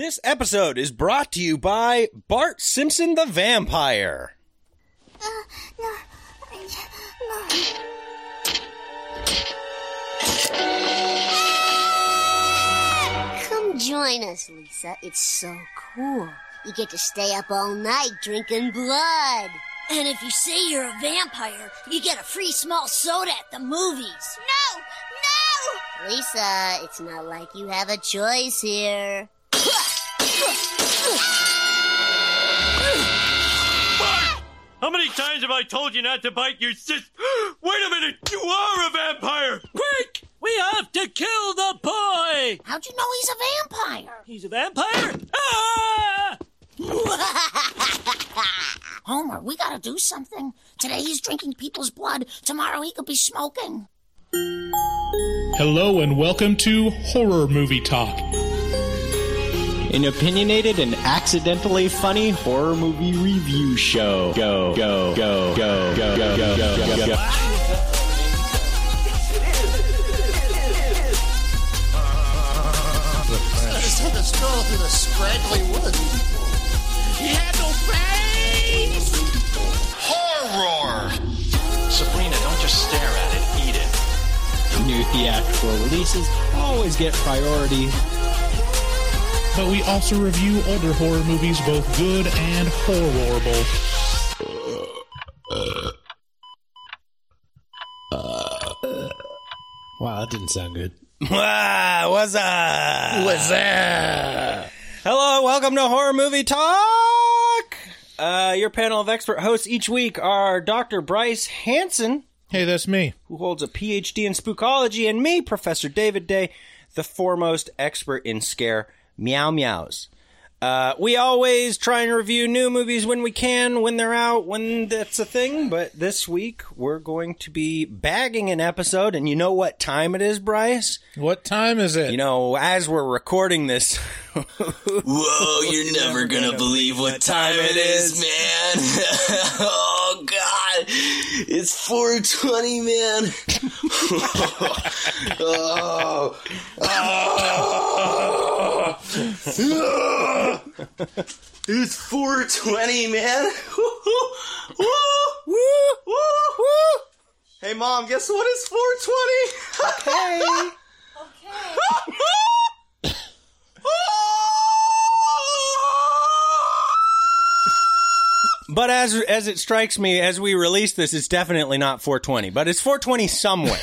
This episode is brought to you by Bart Simpson the Vampire. Come join us, Lisa. It's so cool. You get to stay up all night drinking blood. And if you say you're a vampire, you get a free small soda at the movies. No! No! Lisa, it's not like you have a choice here. Bart! How many times have I told you not to bite your sis? Wait a minute! You are a vampire! Quick! We have to kill the boy! How'd you know he's a vampire? He's a vampire? Ah! Homer, we gotta do something. Today he's drinking people's blood. Tomorrow he could be smoking. Hello and welcome to Horror Movie Talk, an opinionated and accidentally funny horror movie review show. Go, go, go, go, go, go, go, go, go, go. The stroll through the scraggly woods. You have no face! Horror! Sabrina, don't just stare at it, eat it. New theatrical releases always get priority. But we also review older horror movies, both good and horrible. Wow, that didn't sound good. What's up? What's up? Hello, welcome to Horror Movie Talk. Your panel of expert hosts each week are Dr. Bryce Hansen. Hey, that's me. Who holds a PhD in spookology, and me, Professor David Day, the foremost expert in scare meow meows. We always try and review new movies when we can, when they're out, when that's a thing. But this week, we're going to be bagging an episode. And you know what time it is, Bryce? What time is it? You know, as we're recording this... Whoa, you're never going to believe what time it is, man. Oh, God. It's 4:20, man. Oh. Oh. It's 4:20, man. Hey, Mom, guess what? It's 4:20. Okay. Okay. But as it strikes me, as we release this, it's definitely not 4:20. But it's 4:20 somewhere,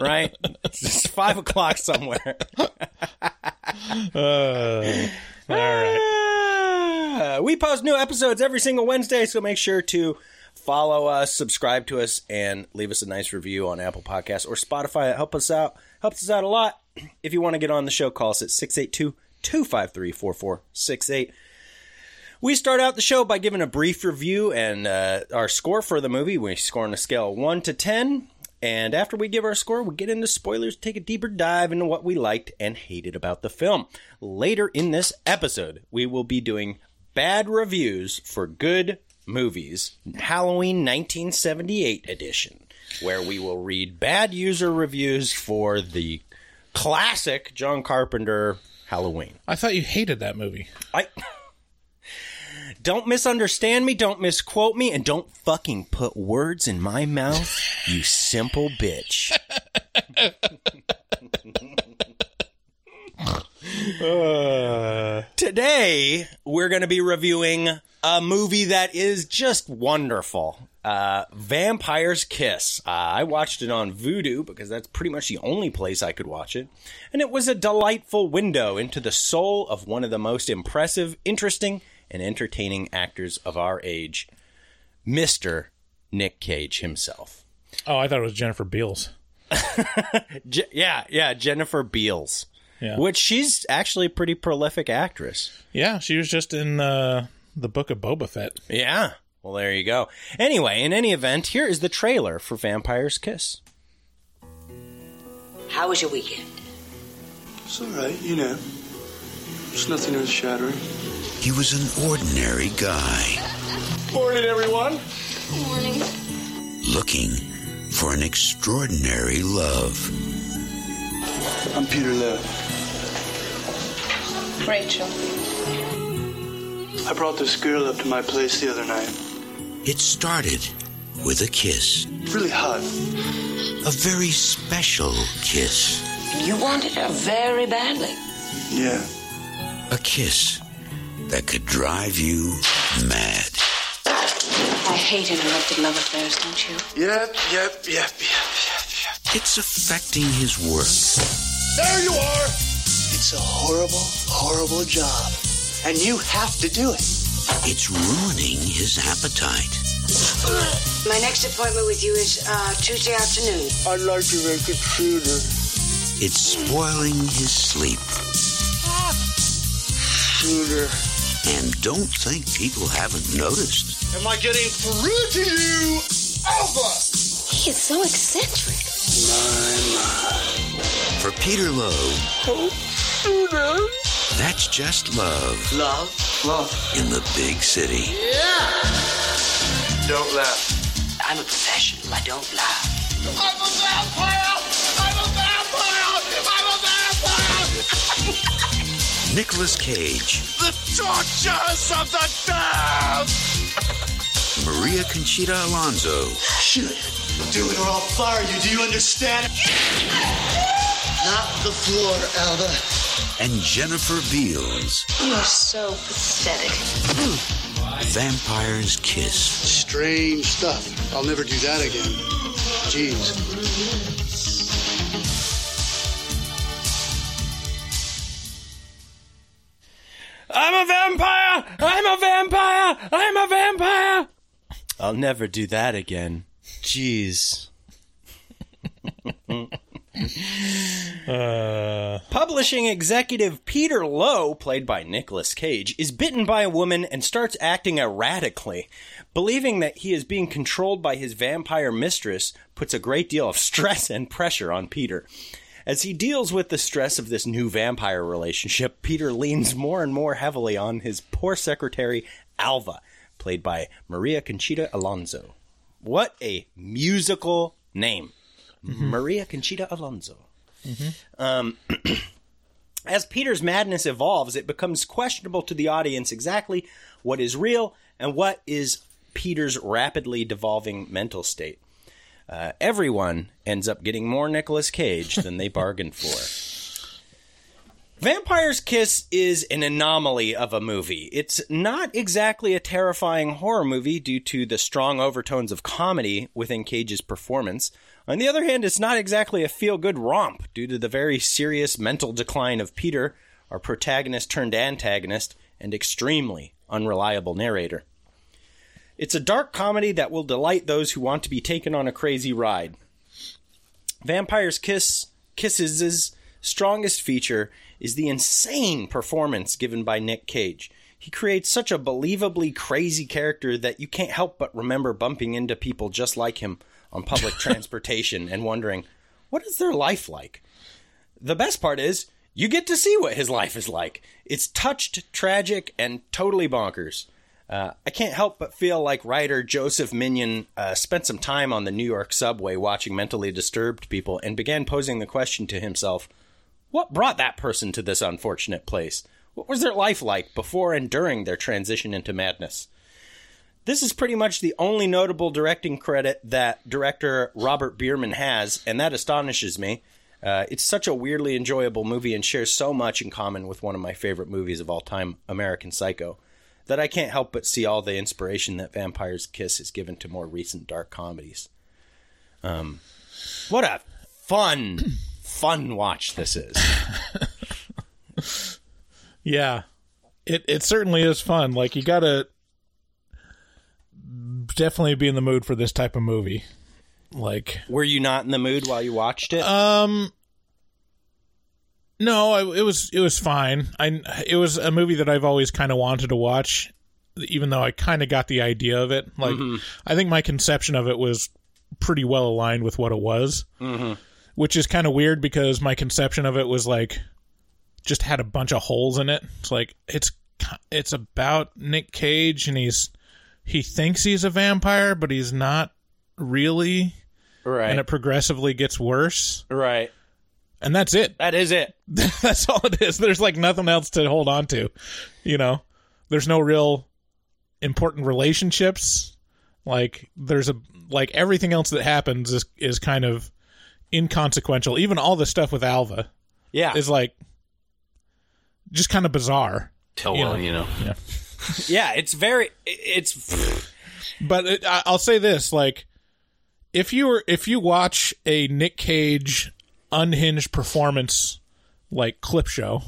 right? It's 5 o'clock somewhere. All right. We post new episodes every single Wednesday, so make sure to follow us, subscribe to us, and leave us a nice review on Apple Podcasts or Spotify. It helps us out a lot. If you want to get on the show, call us at 682-253-4468. We start out the show by giving a brief review and our score for the movie. We score on a scale of 1 to 10, and after we give our score, we get into spoilers, take a deeper dive into what we liked and hated about the film. Later in this episode, we will be doing bad reviews for good movies, Halloween 1978 edition, where we will read bad user reviews for the classic John Carpenter Halloween. I thought you hated that movie. Don't misunderstand me, don't misquote me, and don't fucking put words in my mouth, you simple bitch. Today, we're going to be reviewing a movie that is just wonderful. Vampire's Kiss. I watched it on Vudu because that's pretty much the only place I could watch it. And it was a delightful window into the soul of one of the most impressive, interesting, and entertaining actors of our age, Mr. Nick Cage himself. Oh, I thought it was Jennifer Beals. Yeah, Jennifer Beals. Yeah. Which she's actually a pretty prolific actress. Yeah, she was just in the Book of Boba Fett. Yeah, well, there you go. Anyway, in any event, here is the trailer for Vampire's Kiss. How was your weekend? It's all right, you know. It's nothing earth-shattering. He was an ordinary guy. Morning, everyone. Morning. Looking for an extraordinary love. I'm Peter Loew. Rachel. I brought this girl up to my place the other night. It started with a kiss. Really hot. A very special kiss. You wanted her very badly. Yeah. A kiss that could drive you mad. I hate interrupted love affairs, don't you? Yep. It's affecting his work. There you are! It's a horrible, horrible job. And you have to do it. It's ruining his appetite. My next appointment with you is Tuesday afternoon. I'd like to make it sooner. It's spoiling his sleep. Shooter. And don't think people haven't noticed. Am I getting through to you, Alpha? He is so eccentric. My. For Peter Loew. Oh, Shooter. That's just love. Love. In the big city. Yeah. Don't laugh. I'm a professional. I don't laugh. I'm a vampire. Nicolas Cage. The tortures of the damned! Maria Conchita Alonso. Shoot it. Do it or I'll fire you. Do you understand? Not the floor, Alba. And Jennifer Beals. You are so pathetic. Vampire's Kiss. Strange stuff. I'll never do that again. Jeez. I'm a vampire! I'm a vampire! I'm a vampire! I'll never do that again. Jeez. Publishing executive Peter Loew, played by Nicolas Cage, is bitten by a woman and starts acting erratically. Believing that he is being controlled by his vampire mistress puts a great deal of stress and pressure on Peter. As he deals with the stress of this new vampire relationship, Peter leans more and more heavily on his poor secretary, Alva, played by Maria Conchita Alonso. What a musical name. Mm-hmm. Maria Conchita Alonso. Mm-hmm. As Peter's madness evolves, it becomes questionable to the audience exactly what is real and what is Peter's rapidly devolving mental state. Everyone ends up getting more Nicolas Cage than they bargained for. Vampire's Kiss is an anomaly of a movie. It's not exactly a terrifying horror movie due to the strong overtones of comedy within Cage's performance. On the other hand, it's not exactly a feel-good romp due to the very serious mental decline of Peter, our protagonist-turned-antagonist, and extremely unreliable narrator. It's a dark comedy that will delight those who want to be taken on a crazy ride. Vampire's Kiss's strongest feature is the insane performance given by Nick Cage. He creates such a believably crazy character that you can't help but remember bumping into people just like him on public transportation and wondering, what is their life like? The best part is, you get to see what his life is like. It's touched, tragic, and totally bonkers. I can't help but feel like writer Joseph Minion spent some time on the New York subway watching mentally disturbed people and began posing the question to himself, what brought that person to this unfortunate place? What was their life like before and during their transition into madness? This is pretty much the only notable directing credit that director Robert Bierman has, and that astonishes me. It's such a weirdly enjoyable movie and shares so much in common with one of my favorite movies of all time, American Psycho, that I can't help but see all the inspiration that Vampire's Kiss has given to more recent dark comedies. What a fun watch this is. Yeah. It certainly is fun. Like, you gotta definitely be in the mood for this type of movie. Like, were you not in the mood while you watched it? No, it was fine. It was a movie that I've always kind of wanted to watch, even though I kind of got the idea of it. Like, mm-hmm. I think my conception of it was pretty well aligned with what it was, mm-hmm. which is kind of weird because my conception of it was like just had a bunch of holes in it. It's like it's about Nick Cage and he thinks he's a vampire, but he's not really, right? And it progressively gets worse, right? And that's it. That is it. That's all it is. There's like nothing else to hold on to, you know. There's no real important relationships. Like there's a like everything else that happens is kind of inconsequential. Even all the stuff with Alva, yeah, is like just kind of bizarre. Yeah, yeah. It's. But I'll say this: like, if you watch a Nick Cage unhinged performance like clip show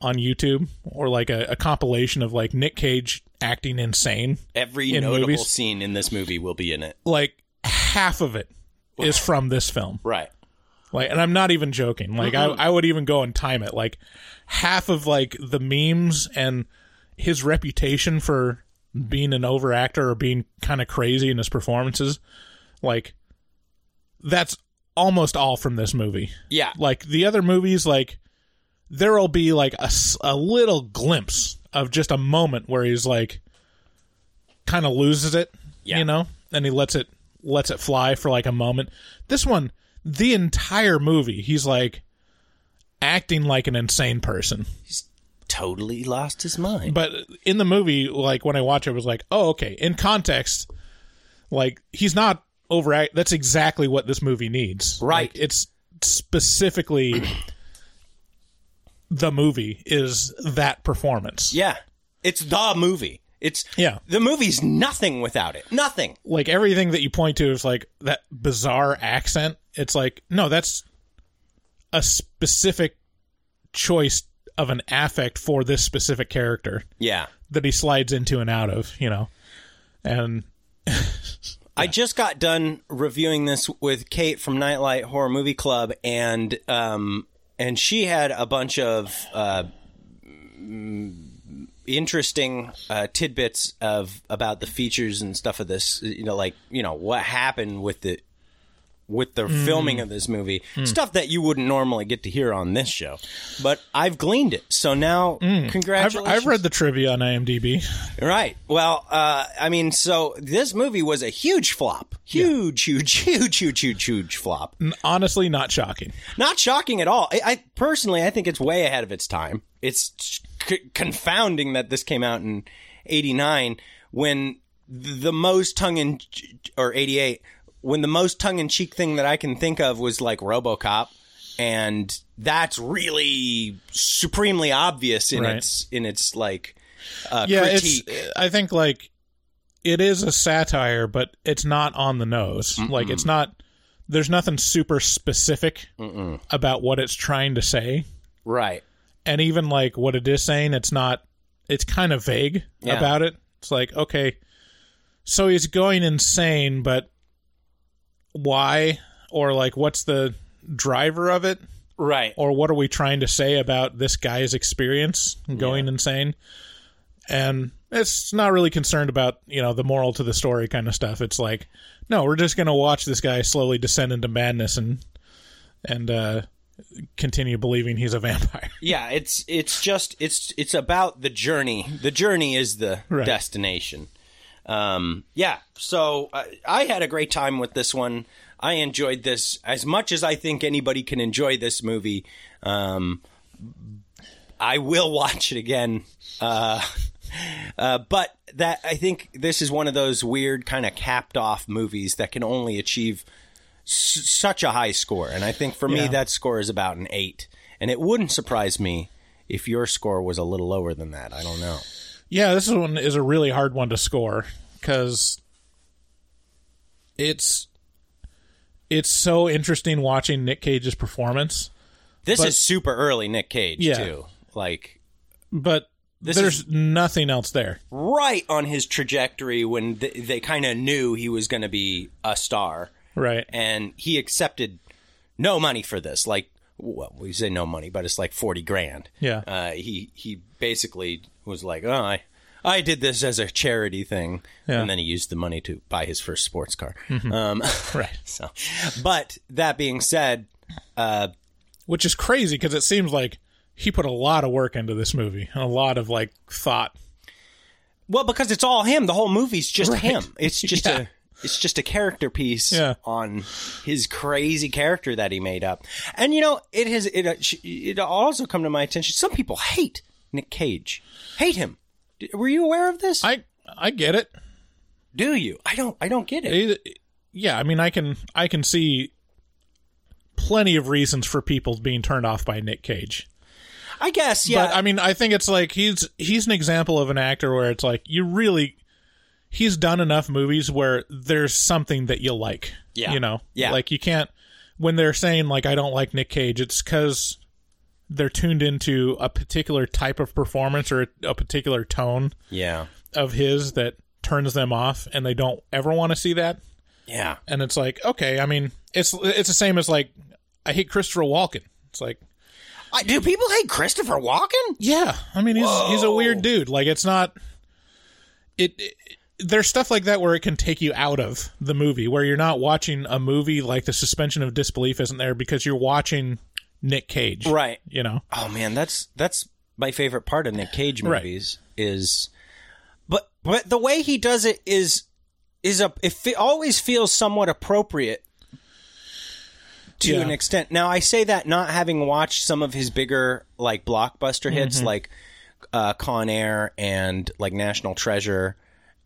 on YouTube, or like a compilation of like Nick Cage acting insane, every notable scene in this movie will be in it. Like half of it is from this film, right? Like, and I'm not even joking. Like, mm-hmm. I would even go and time it. Like, half of like the memes and his reputation for being an overactor or being kind of crazy in his performances, like that's almost all from this movie. Yeah. Like the other movies, like there'll be like a little glimpse of just a moment where he's like kind of loses it, yeah, you know, and he lets it fly for like a moment. This one, the entire movie, he's like acting like an insane person. He's totally lost his mind. But in the movie, like when I watch it, I was like, oh, okay. In context, like he's not overact. That's exactly what this movie needs. Right. Like, it's specifically the movie is that performance. Yeah. It's the movie. It's yeah. The movie's nothing without it. Nothing. Like everything that you point to is like that bizarre accent. It's like, no, that's a specific choice of an affect for this specific character. Yeah. That he slides into and out of, you know. And yeah. I just got done reviewing this with Kate from Nightlight Horror Movie Club, and she had a bunch of interesting tidbits about the features and stuff of this, you know, like, you know, what happened with the filming of this movie, stuff that you wouldn't normally get to hear on this show, but I've gleaned it. So now, congratulations. I've read the trivia on IMDb. Right. Well, I mean, so this movie was a huge flop. Huge flop. Honestly, not shocking. Not shocking at all. I personally, I think it's way ahead of its time. It's confounding that this came out in 89 when the most or 88, when the most tongue-in-cheek thing that I can think of was like RoboCop, and that's really supremely obvious in its like critique. I think like it is a satire, but it's not on the nose. Mm-mm. Like it's not. There's nothing super specific about what it's trying to say, right? And even like what it is saying, it's not. It's kind of vague about it. It's like, okay, so he's going insane, but why, or like what's the driver of it, right? Or what are we trying to say about this guy's experience going insane? And it's not really concerned about, you know, the moral to the story kind of stuff. It's like, no, we're just gonna watch this guy slowly descend into madness and continue believing he's a vampire. Yeah, it's just about the journey. The journey is the destination. So I had a great time with this one. I enjoyed this as much as I think anybody can enjoy this movie. I will watch it again. But that, I think this is one of those weird kind of capped off movies that can only achieve such a high score. And I think for me, that score is about an 8, and it wouldn't surprise me if your score was a little lower than that. I don't know. Yeah, this one is a really hard one to score because it's so interesting watching Nick Cage's performance. This is super early Nick Cage, too. Like, but there's nothing else there. Right on his trajectory when they kind of knew he was going to be a star. Right. And he accepted no money for this. Like, well, we say no money, but it's like $40,000. Yeah. He basically was like, oh, I did this as a charity thing, and then he used the money to buy his first sports car. Mm-hmm. Right. So, but that being said, which is crazy because it seems like he put a lot of work into this movie and a lot of like thought. Well, because it's all him. The whole movie's just him. It's just It's just a character piece on his crazy character that he made up. And, you know, it also come to my attention. Some people hate Nick Cage. Hate him. Were you aware of this? I get it. Do you? I don't get it. Yeah, I mean, I can see plenty of reasons for people being turned off by Nick Cage. I guess, yeah. But, I mean, I think it's like he's an example of an actor where it's like he's done enough movies where there's something that you like. Yeah. You know? Yeah. Like, you can't... When they're saying, like, I don't like Nick Cage, it's because they're tuned into a particular type of performance or a particular tone of his that turns them off, and they don't ever want to see that. Yeah. And it's like, okay, I mean, it's the same as, like, I hate Christopher Walken. It's like... do people hate Christopher Walken? Yeah. I mean, he's a weird dude. Like, it's not... There's stuff like that where it can take you out of the movie, where you're not watching a movie, like the suspension of disbelief isn't there because you're watching Nick Cage. Right. You know? Oh, man, that's my favorite part of Nick Cage movies is... But the way he does it it always feels somewhat appropriate to an extent. Now, I say that not having watched some of his bigger, like, blockbuster hits, like Con Air and, like, National Treasure.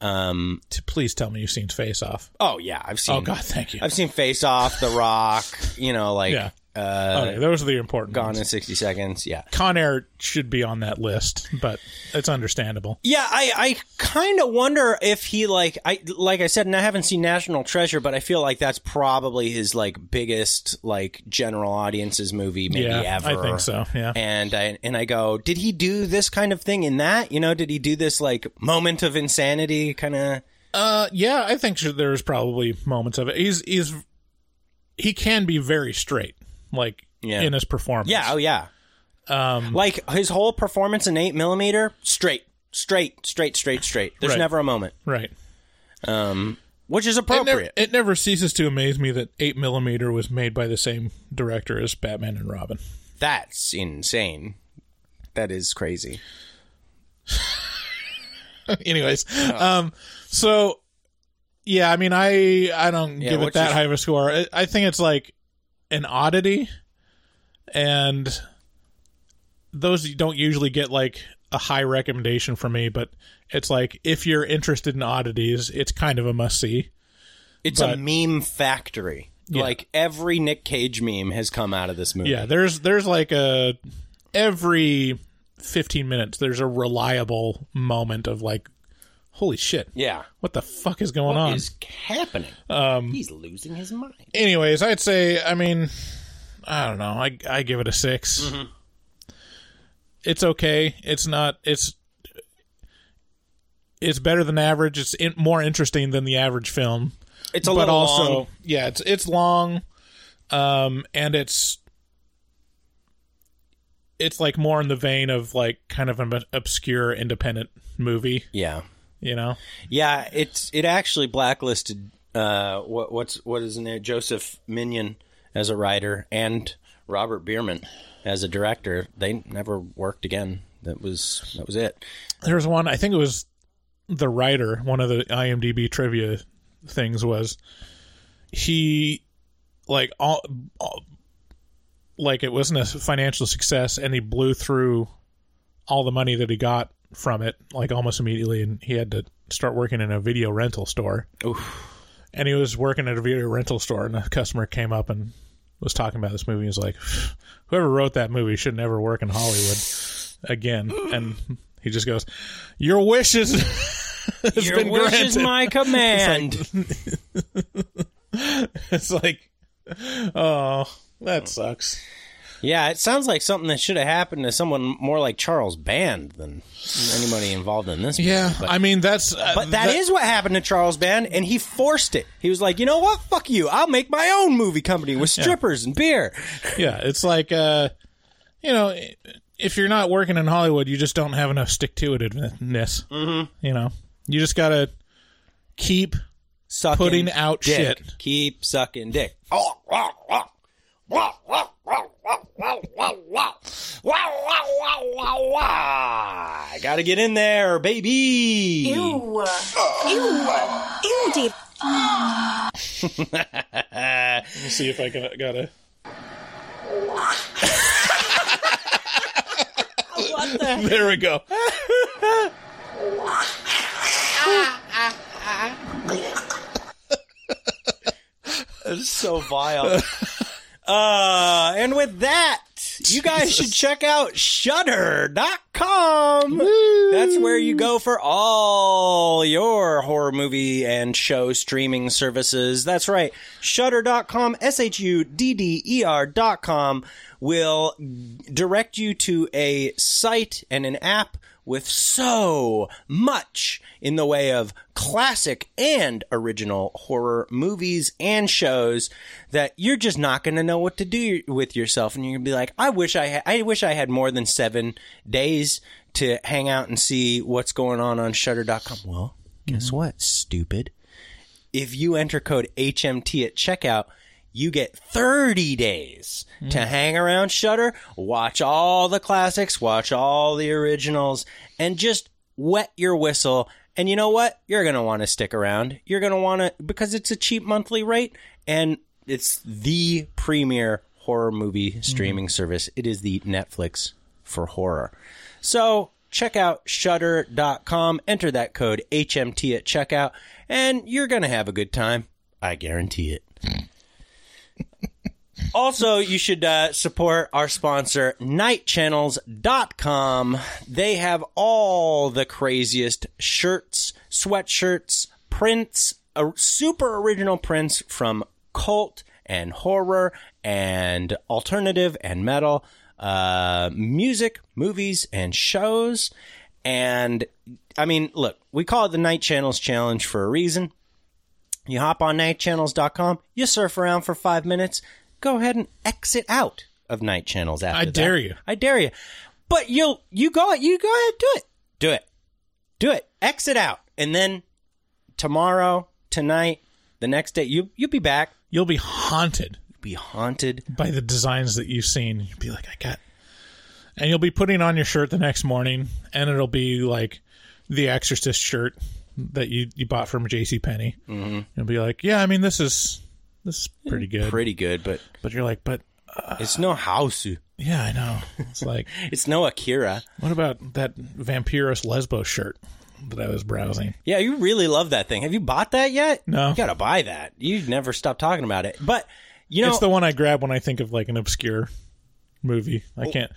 Please tell me you've seen Face Off. Oh, yeah. I've seen... Oh, God, thank you. I've seen Face Off, The Rock, you know, like... Yeah. Okay, those are the important ones. Gone in 60 Seconds, yeah. Con Air should be on that list, but it's understandable. Yeah, I kind of wonder if he, like I said, and I haven't seen National Treasure, but I feel like that's probably his, like, biggest, like, general audiences movie maybe ever. I think so, yeah. And I go, did he do this kind of thing in that? You know, did he do this, like, moment of insanity kind of? Yeah, I think there's probably moments of it. He can be very straight. Like, in his performance. Yeah, oh, yeah. Like, his whole performance in 8mm, straight. There's never a moment. Right. Which is appropriate. It never ceases to amaze me that 8mm was made by the same director as Batman and Robin. That's insane. That is crazy. Anyways, so, yeah, I mean, I don't give it that high of a score. I think it's like... an oddity, and those don't usually get like a high recommendation from me, but it's like if you're interested in oddities, it's kind of a must see. It's a meme factory. Yeah. Like every Nick Cage meme has come out of this movie. Yeah, there's like a every 15 minutes there's a reliable moment of like, holy shit. Yeah. What the fuck is going on? What is happening? He's losing his mind. Anyways, I'd say, I mean, I don't know. I give it a 6. Mm-hmm. It's okay. It's not, it's better than average. It's more interesting than the average film. It's a little also, long. Yeah, it's long. And it's like more in the vein of like kind of an obscure independent movie. Yeah. You know, yeah, it actually blacklisted what is in there, Joseph Minion as a writer and Robert Bierman as a director. They never worked again. That was it. There was one, I think it was the writer. One of the IMDb trivia things was he like it wasn't a financial success, and he blew through all the money that he got from it, like almost immediately, and he had to start working in a video rental store. Oof. And he was working at a video rental store, and a customer came up and was talking about this movie. He was like, whoever wrote that movie should never work in Hollywood again. And he just goes, your wish is your wish granted. Is my command. It's like oh, that sucks. Yeah, it sounds like something that should have happened to someone more like Charles Band than anybody involved in this movie. Yeah, but, I mean, that's... but that is what happened to Charles Band, and he forced it. He was like, you know what? Fuck you. I'll make my own movie company with strippers and beer. Yeah, it's like, you know, if you're not working in Hollywood, you just don't have enough stick-to-itiveness. Mm-hmm. You know, you just gotta keep sucking putting out dick. Shit. Keep sucking dick. Oh, wow, wow. Wow, wow, wow, wow, wow, wow, wow, wow, wow, wow, wow. Gotta get in there, baby. Ew. Ew. Ew, deep. Let me see if I gotta. What the? There we go. It's so vile. And with that, you guys should check out Shudder.com. Woo. That's where you go for all your horror movie and show streaming services. That's right. Shudder.com, SHUDDER.com will direct you to a site and an app with so much in the way of classic and original horror movies and shows that you're just not going to know what to do with yourself. And you're going to be like, I wish I had more than 7 days to hang out and see what's going on Shudder.com. Well, guess what, stupid? If you enter code HMT at checkout, you get 30 days to hang around Shudder, watch all the classics, watch all the originals, and just wet your whistle. And you know what? You're going to want to stick around. You're going to want to, because it's a cheap monthly rate, and it's the premier horror movie streaming service. It is the Netflix for horror. So check out Shudder.com, enter that code HMT at checkout, and you're going to have a good time. I guarantee it. Also, you should support our sponsor, NightChannels.com. They have all the craziest shirts, sweatshirts, prints, super original prints from cult and horror and alternative and metal, music, movies, and shows. And, I mean, look, we call it the Night Channels Challenge for a reason. You hop on NightChannels.com, you surf around for 5 minutes, go ahead and exit out of Night Channels after that. I dare you. But you go ahead, do it. Exit out. And then tomorrow, tonight, the next day, you'll be back. You'll be haunted. By the designs that you've seen. You'll be like, and you'll be putting on your shirt the next morning, and it'll be like the Exorcist shirt that you bought from JCPenney. Mm-hmm. You'll be like, yeah, I mean, this is pretty good. But you're like, it's no house. Yeah, I know. It's like... it's no Akira. What about that Vampire's Lesbo shirt that I was browsing? Yeah, you really love that thing. Have you bought that yet? No. You gotta buy that. You never stop talking about it. But, you know... It's the one I grab when I think of, like, an obscure movie. I can't...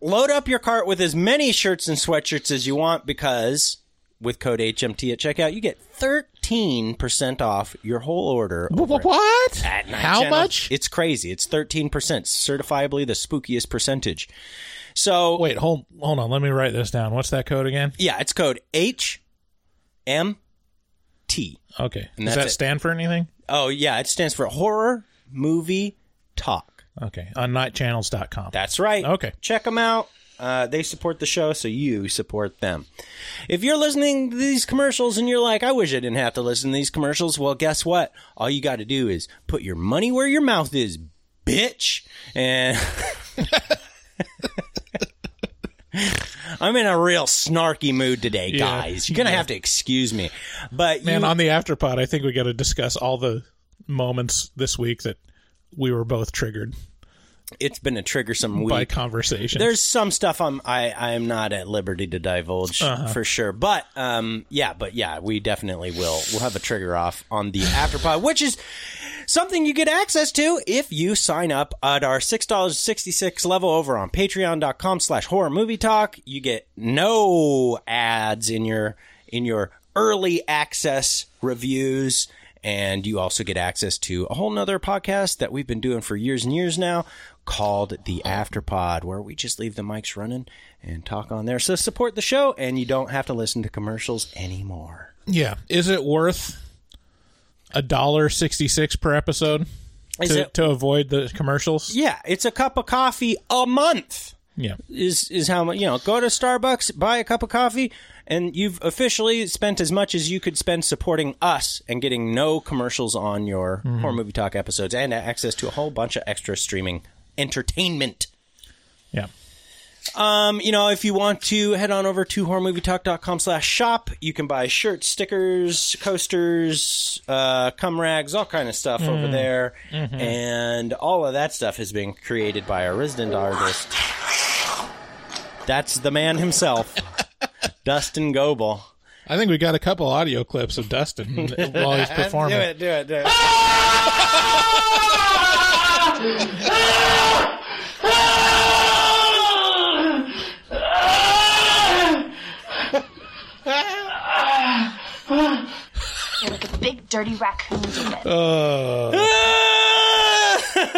Load up your cart with as many shirts and sweatshirts as you want, because... with code HMT at checkout, you get 13% off your whole order. What? At Night How Channel. Much? It's crazy. It's 13%. Certifiably the spookiest percentage. So wait, hold on. Let me write this down. What's that code again? Yeah, it's code HMT. Okay. Does that stand for anything? Oh, yeah. It stands for Horror Movie Talk. Okay. On nightchannels.com. That's right. Okay. Check them out. They support the show, so you support them. If you're listening to these commercials and you're like, I wish I didn't have to listen to these commercials, well, guess what? All you got to do is put your money where your mouth is, bitch. And I'm in a real snarky mood today, guys. Yeah. You're going to have to excuse me. But man, on the afterpod, I think we got to discuss all the moments this week that we were both triggered. It's been a triggersome week. By conversation. There's some stuff I'm not at liberty to divulge for sure. But, we definitely will. We'll have a trigger off on the afterpod, which is something you get access to if you sign up at our $6.66 level over on patreon.com/horrormovietalk. You get no ads in your early access reviews. And you also get access to a whole nother podcast that we've been doing for years and years now called The Afterpod, where we just leave the mics running and talk on there. So support the show, and you don't have to listen to commercials anymore. Yeah. Is it worth $1.66 per episode to avoid the commercials? Yeah. It's a cup of coffee a month. Yeah. Is how much, go to Starbucks, buy a cup of coffee, and you've officially spent as much as you could spend supporting us and getting no commercials on your Horror Movie Talk episodes and access to a whole bunch of extra streaming entertainment. Yeah. You know, if you want to head on over to horrormovietalk.com/shop, you can buy shirts, stickers, coasters, cum rags, all kind of stuff over there. Mm-hmm. And all of that stuff has been created by our resident artist. That's the man himself, Dustin Goebel. I think we got a couple audio clips of Dustin while he's performing. Do it. You're like a big, dirty raccoon, David.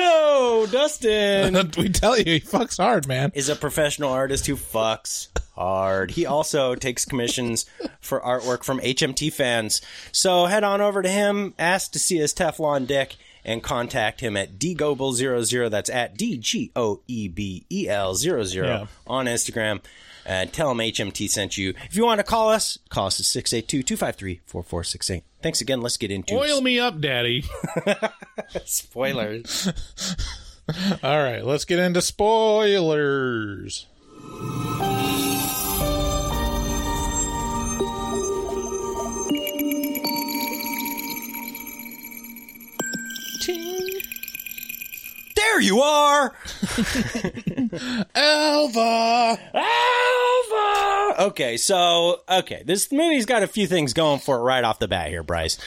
Oh, Dustin. We tell you, he fucks hard, man. Is a professional artist who fucks hard. He also takes commissions for artwork from HMT fans. So head on over to him, ask to see his Teflon dick, and contact him at dgoebel00. That's at DGOEBEL00 on Instagram. And tell him HMT sent you. If you want to call us at 682-253-4468. Thanks again. Let's get into Oil me up, Daddy. Spoilers. All right, let's get into spoilers. There you are! Alva! Okay, this movie's got a few things going for it right off the bat here, Bryce.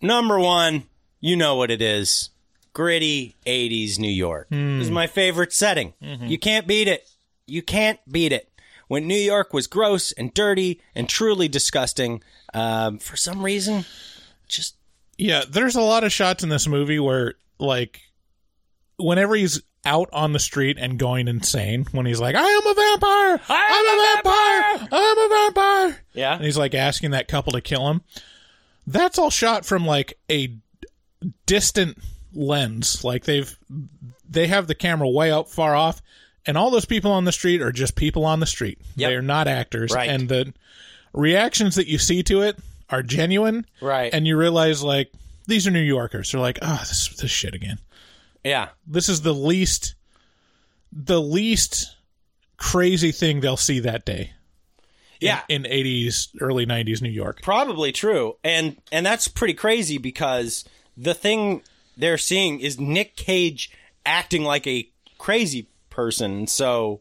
Number one, you know what it is. Gritty 80s New York. This is my favorite setting. Mm-hmm. You can't beat it. You can't beat it. When New York was gross and dirty and truly disgusting, for some reason, just... Yeah, there's a lot of shots in this movie where, like... Whenever he's out on the street and going insane, when he's like, I am a vampire! I am a vampire! Yeah. And he's like asking that couple to kill him. That's all shot from like a distant lens. Like they have the camera way up far off, and all those people on the street are just people on the street. Yep. They are not actors. Right. And the reactions that you see to it are genuine. Right. And you realize like, these are New Yorkers. They're like, oh, this shit again. Yeah. This is the least crazy thing they'll see that day. Yeah. In 80s, early 90s New York. Probably true. And that's pretty crazy because the thing they're seeing is Nick Cage acting like a crazy person. So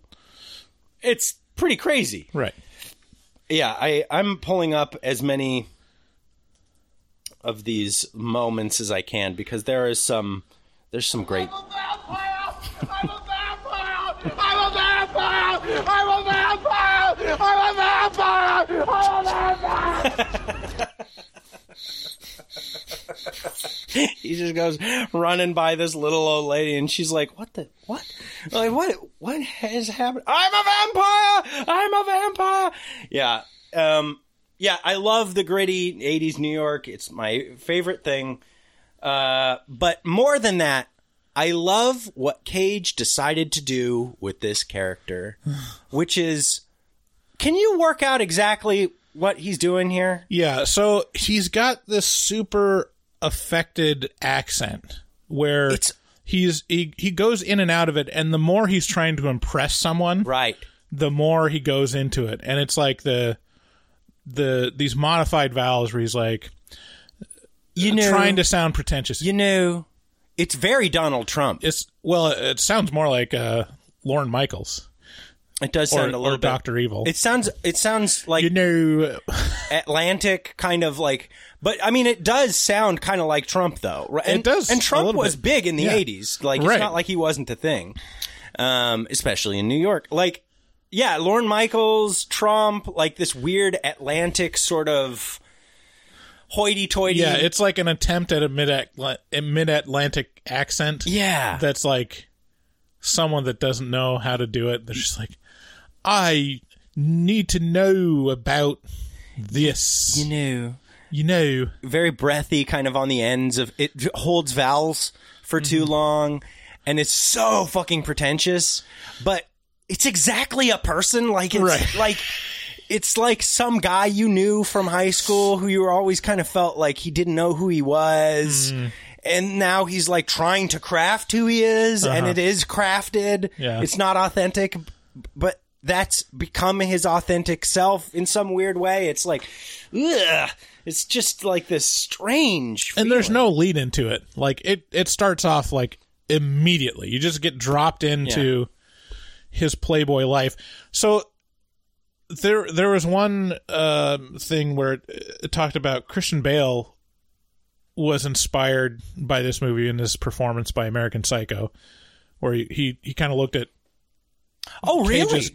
it's pretty crazy. Right. Yeah. I'm pulling up as many of these moments as I can because there is some... There's some great... I'm a vampire! He just goes running by this little old lady, and she's like, what? Like, what has happened? I'm a vampire! Yeah. Yeah, I love the gritty 80s New York. It's my favorite thing. But more than that, I love what Cage decided to do with this character, which is, can you work out exactly what he's doing here? Yeah, so he's got this super affected accent where he goes in and out of it, and the more he's trying to impress someone, right, the more he goes into it. And it's like these modified vowels where he's like... You know, trying to sound pretentious. You know, it's very Donald Trump. It sounds more like Lorne Michaels. It does sound a little bit. Or Dr. Evil. It sounds like, you know, Atlantic kind of like. But I mean, it does sound kind of like Trump, though. And, it does. And Trump was big in the 80s. Like, it's not like he wasn't a thing, especially in New York. Like, yeah, Lorne Michaels, Trump, like this weird Atlantic sort of. Hoity-toity. Yeah, it's like an attempt at a mid-Atlantic accent. Yeah. That's like someone that doesn't know how to do it. They're just like, I need to know about this. You know. Very breathy, kind of on the ends of... It holds vowels for too long, and it's so fucking pretentious, but it's exactly a person. Like, it's like... It's like some guy you knew from high school who you were always kind of felt like he didn't know who he was. And now he's like trying to craft who he is, and it is crafted. Yeah. It's not authentic, but that's become his authentic self in some weird way. It's like, ugh, it's just like this strange feeling. And there's no lead into it. Like it starts off like immediately. You just get dropped into his Playboy life. So there was one thing where it talked about Christian Bale was inspired by this movie and his performance by American Psycho, where he kind of looked at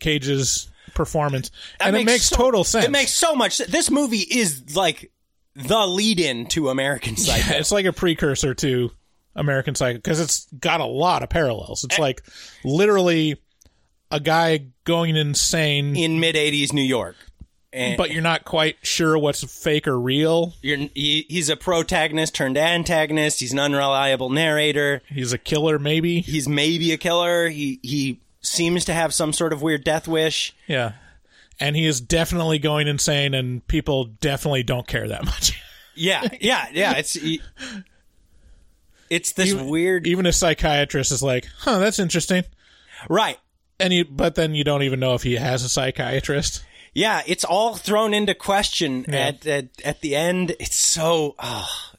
Cage's performance, and it makes total sense. It makes so much sense. This movie is like the lead-in to American Psycho. Yeah, it's like a precursor to American Psycho because it's got a lot of parallels. It's like literally a guy going insane in mid-'80s New York. But you're not quite sure what's fake or real. He's a protagonist turned antagonist. He's an unreliable narrator. He's a killer, maybe. He's maybe a killer. He seems to have some sort of weird death wish. Yeah. And he is definitely going insane, and people definitely don't care that much. Yeah. It's this weird... Even a psychiatrist is like, huh, that's interesting. Right. But then you don't even know if he has a psychiatrist. Yeah, it's all thrown into question at the end. It's so...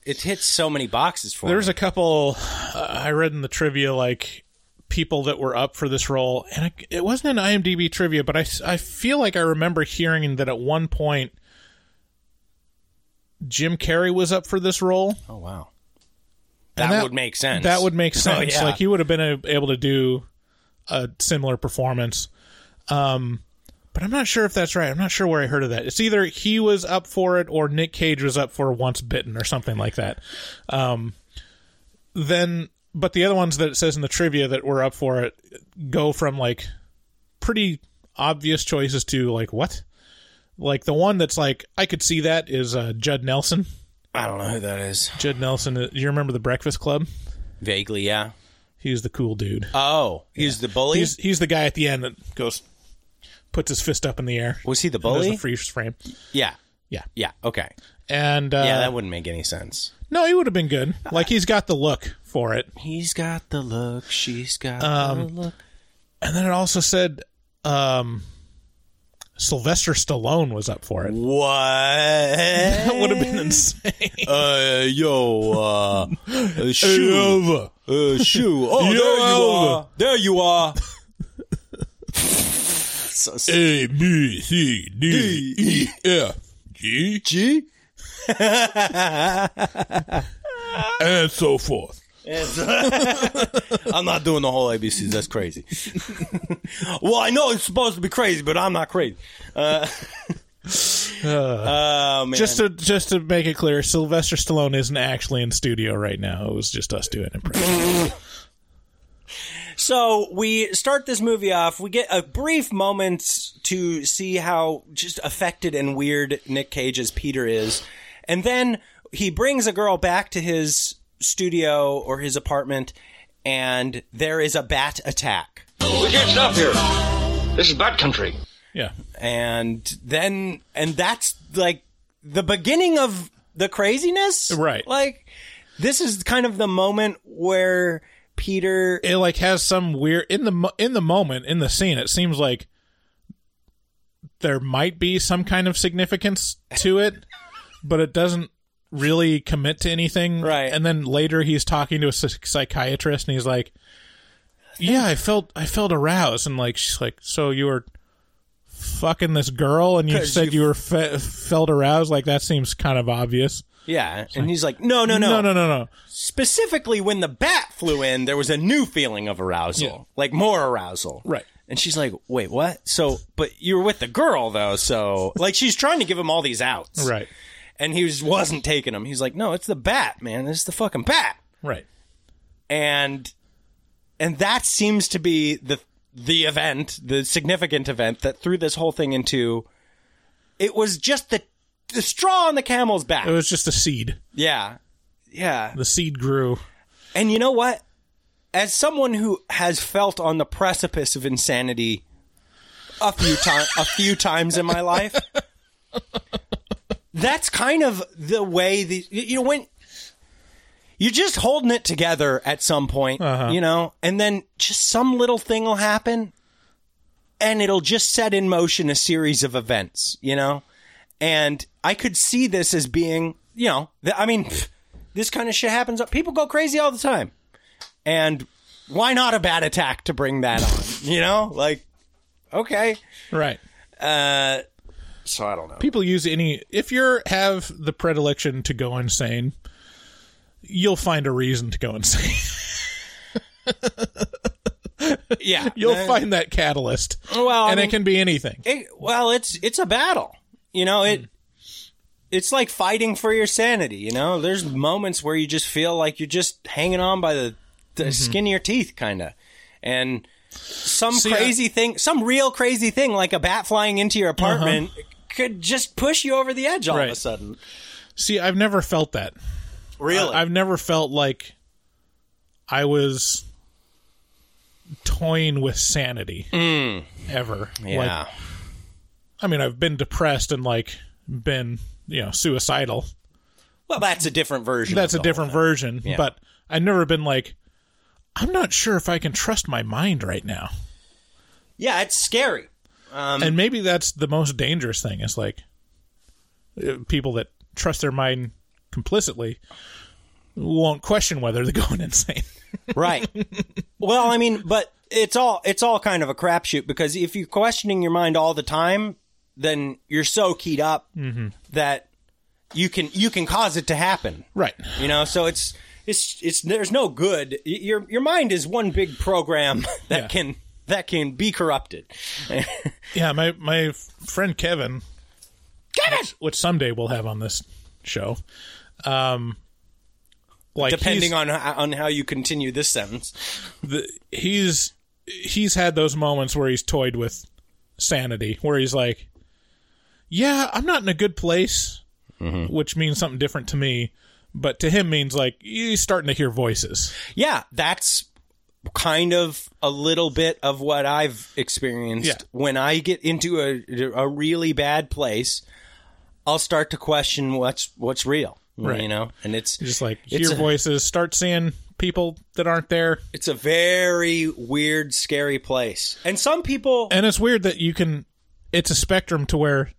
it hits so many boxes for me. There's a couple... I read in the trivia, like, people that were up for this role. And it wasn't an IMDb trivia, but I feel like I remember hearing that at one point, Jim Carrey was up for this role. Oh, wow. That would make sense. That would make sense. Oh, yeah. Like, he would have been able to do a similar performance. But I'm not sure if that's right. I'm not sure where I heard of that. It's either he was up for it or Nick Cage was up for Once Bitten or something like that. But the other ones that it says in the trivia that were up for it go from like pretty obvious choices to like what? Like the one that's like, I could see that is Judd Nelson. I don't know who that is. Judd Nelson. You remember The Breakfast Club? Vaguely, yeah. He's the cool dude. Oh, he's the bully? He's the guy at the end that goes... puts his fist up in the air. Was he the bully? Does the freeze frame. Yeah. Yeah. Yeah. Okay. And that wouldn't make any sense. No, he would have been good. Like, he's got the look for it. He's got the look. She's got the look. And then it also said Sylvester Stallone was up for it. What? That would have been insane. Shoe. Shoe. Oh, there you are. A, B, C, D, E, F, G, and so forth. I'm not doing the whole ABCs. That's crazy. Well, I know it's supposed to be crazy, but I'm not crazy. Man. Just to make it clear, Sylvester Stallone isn't actually in studio right now. It was just us doing impressions. So we start this movie off. We get a brief moment to see how just affected and weird Nick Cage's Peter is. And then he brings a girl back to his studio or his apartment, and there is a bat attack. We can't stop here. This is bat country. Yeah. And that's like the beginning of the craziness. Right. Like, this is kind of the moment where... Peter, it like has some weird in the moment in the scene. It seems like there might be some kind of significance to it, but it doesn't really commit to anything. Right. And then later, he's talking to a psychiatrist, and he's like, "Yeah, I felt aroused," and like she's like, "So you were fucking this girl, and you said you were felt aroused? Like that seems kind of obvious." Yeah, and he's like, no. Specifically, when the bat flew in, there was a new feeling of arousal, like more arousal. Right. And she's like, wait, what? So, but you were with the girl, though, so... like, she's trying to give him all these outs. Right. And he wasn't taking them. He's like, no, it's the bat, man. It's the fucking bat. Right. And that seems to be the event, the significant event, that threw this whole thing into... It was just the straw on the camel's back. It was just a seed. Yeah. Yeah. The seed grew. And you know what? As someone who has felt on the precipice of insanity a few times in my life, that's kind of the way when you're just holding it together at some point, you know, and then just some little thing will happen and it'll just set in motion a series of events, you know? And I could see this as being, you know, I mean, this kind of shit happens. People go crazy all the time. And why not a bad attack to bring that on, you know? Like, okay. Right. So I don't know. People use any, if you have the predilection to go insane, you'll find a reason to go insane. Yeah. You'll find that catalyst. Well, and I mean, it can be anything. It's a battle. You know, it's like fighting for your sanity, you know? There's moments where you just feel like you're just hanging on by the skin of your teeth, kind of. And some real crazy thing, like a bat flying into your apartment, could just push you over the edge all of a sudden. See, I've never felt that. Really? I've never felt like I was toying with sanity ever. Yeah. Like, I mean, I've been depressed and, like, been, you know, suicidal. Well, that's a different version. Yeah. But I've never been like, I'm not sure if I can trust my mind right now. Yeah, it's scary. And maybe that's the most dangerous thing. It's like people that trust their mind complicitly won't question whether they're going insane. Right. Well, I mean, but it's all kind of a crapshoot, because if you're questioning your mind all the time, then you're so keyed up that you can cause it to happen. Right. You know, so it's there's no good. Your mind is one big program that can be corrupted. Yeah, my friend Kevin, which someday we'll have on this show. Like, depending on how you continue this sentence, he's had those moments where he's toyed with sanity, where he's like, yeah, I'm not in a good place, which means something different to me, but to him means like he's starting to hear voices. Yeah, that's kind of a little bit of what I've experienced. Yeah. When I get into a really bad place, I'll start to question what's real. Right. You know, and it's just like hear voices, start seeing people that aren't there. It's a very weird, scary place. And some people. And it's weird that it's a spectrum to where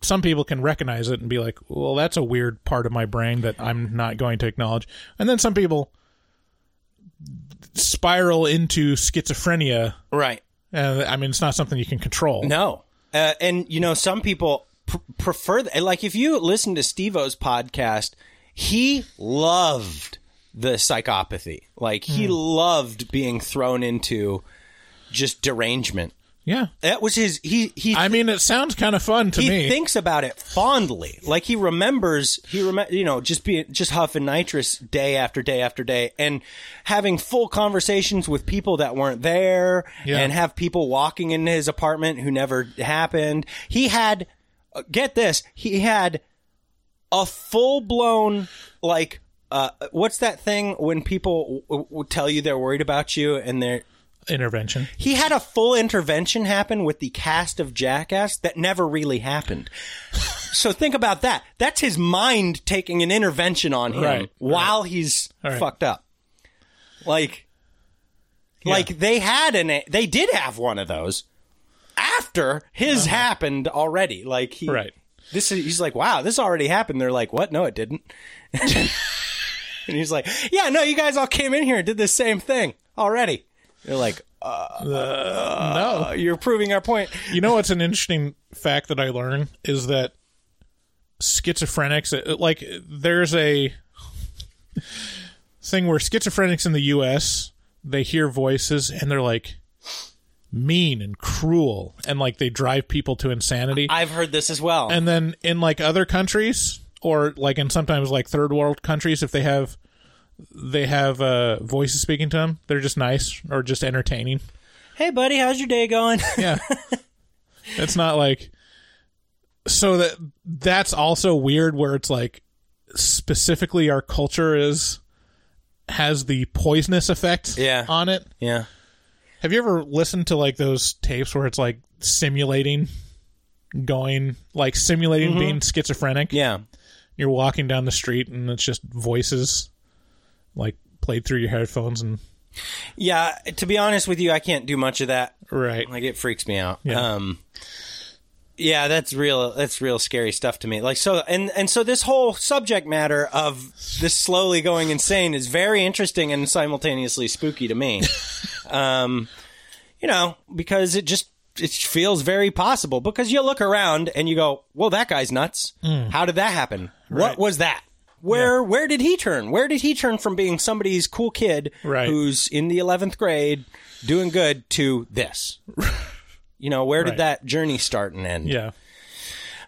some people can recognize it and be like, well, that's a weird part of my brain that I'm not going to acknowledge. And then some people spiral into schizophrenia. Right. I mean, it's not something you can control. No. And, you know, some people prefer that. Like, if you listen to Steve-O's podcast, he loved the psychopathy. Like, he loved being thrown into just derangement. Yeah. That was his... I mean, it sounds kind of fun to me. He thinks about it fondly. Like, he remembers, you know, just huffing nitrous day after day after day, and having full conversations with people that weren't there, and have people walking into his apartment who never happened. He had... Get this. He had a full-blown, like, what's that thing when people tell you they're worried about you and they're... Intervention. He had a full intervention happen with the cast of Jackass that never really happened. So think about that. That's his mind taking an intervention on him while he's fucked up. Like, they did have one of those. After his happened already, like he's like, wow, this already happened. They're like, what? No, it didn't. And he's like, yeah, no, you guys all came in here and did the same thing already. They're like, no, you're proving our point. You know, what's an interesting fact that I learned is that schizophrenics, like, there's a thing where schizophrenics in the U.S. they hear voices and they're like, mean and cruel, and like they drive people to insanity. I've heard this as well. And then in like other countries, or like in sometimes like third world countries, if they have voices speaking to them, they're just nice or just entertaining. Hey buddy, how's your day going? Yeah. It's not like, so that's also weird where it's like specifically our culture has the poisonous effect on it. Yeah. Have you ever listened to, like, those tapes where it's, like, simulating being schizophrenic? Yeah. You're walking down the street, and it's just voices, like, played through your headphones, and Yeah, to be honest with you, I can't do much of that. Right. Like, it freaks me out. Yeah. Yeah, that's real scary stuff to me. Like, so, and so this whole subject matter of this slowly going insane is very interesting and simultaneously spooky to me. You know, because it feels very possible, because you look around and you go, well, that guy's nuts. Mm. How did that happen? Right. What was that? Where did he turn? Where did he turn from being somebody's cool kid who's in the 11th grade doing good to this? You know, where did that journey start and end? Yeah.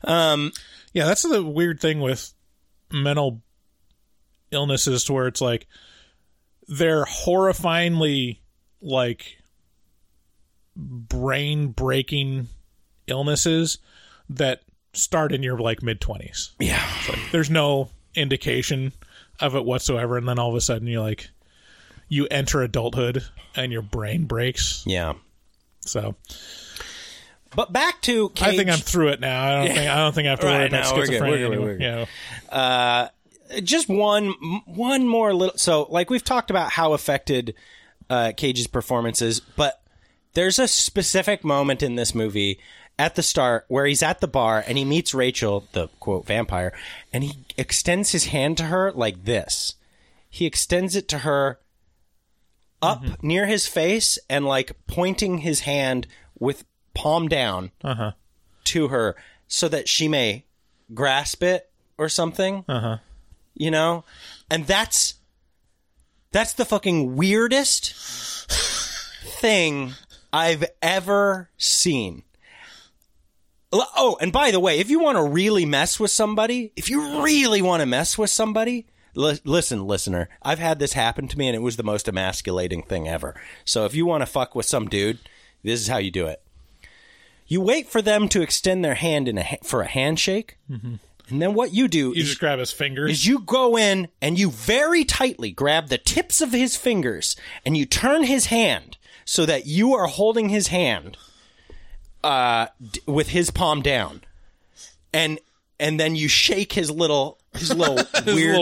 Yeah, that's the weird thing with mental illnesses, to where it's like they're horrifyingly, like, brain-breaking illnesses that start in your, like, mid-20s. Yeah. Like, there's no indication of it whatsoever, and then all of a sudden you're like, you enter adulthood and your brain breaks. Yeah. So... But back to Cage. I think I'm through it now. I don't think I have to worry about schizophrenia anymore. Yeah. Just one more little. So, like, we've talked about how affected Cage's performance is, but there's a specific moment in this movie at the start where he's at the bar and he meets Rachel, the quote vampire, and he extends his hand to her like this. He extends it to her up near his face and, like, pointing his hand with palm down to her so that she may grasp it or something, you know? And that's the fucking weirdest thing I've ever seen. Oh, and by the way, if you want to really mess with somebody, listen, listener, I've had this happen to me and it was the most emasculating thing ever. So if you want to fuck with some dude, this is how you do it. You wait for them to extend their hand for a handshake, and then what you do is... You just grab his fingers. Is you go in, and you very tightly grab the tips of his fingers, and you turn his hand so that you are holding his hand with his palm down. And then you shake his little weird...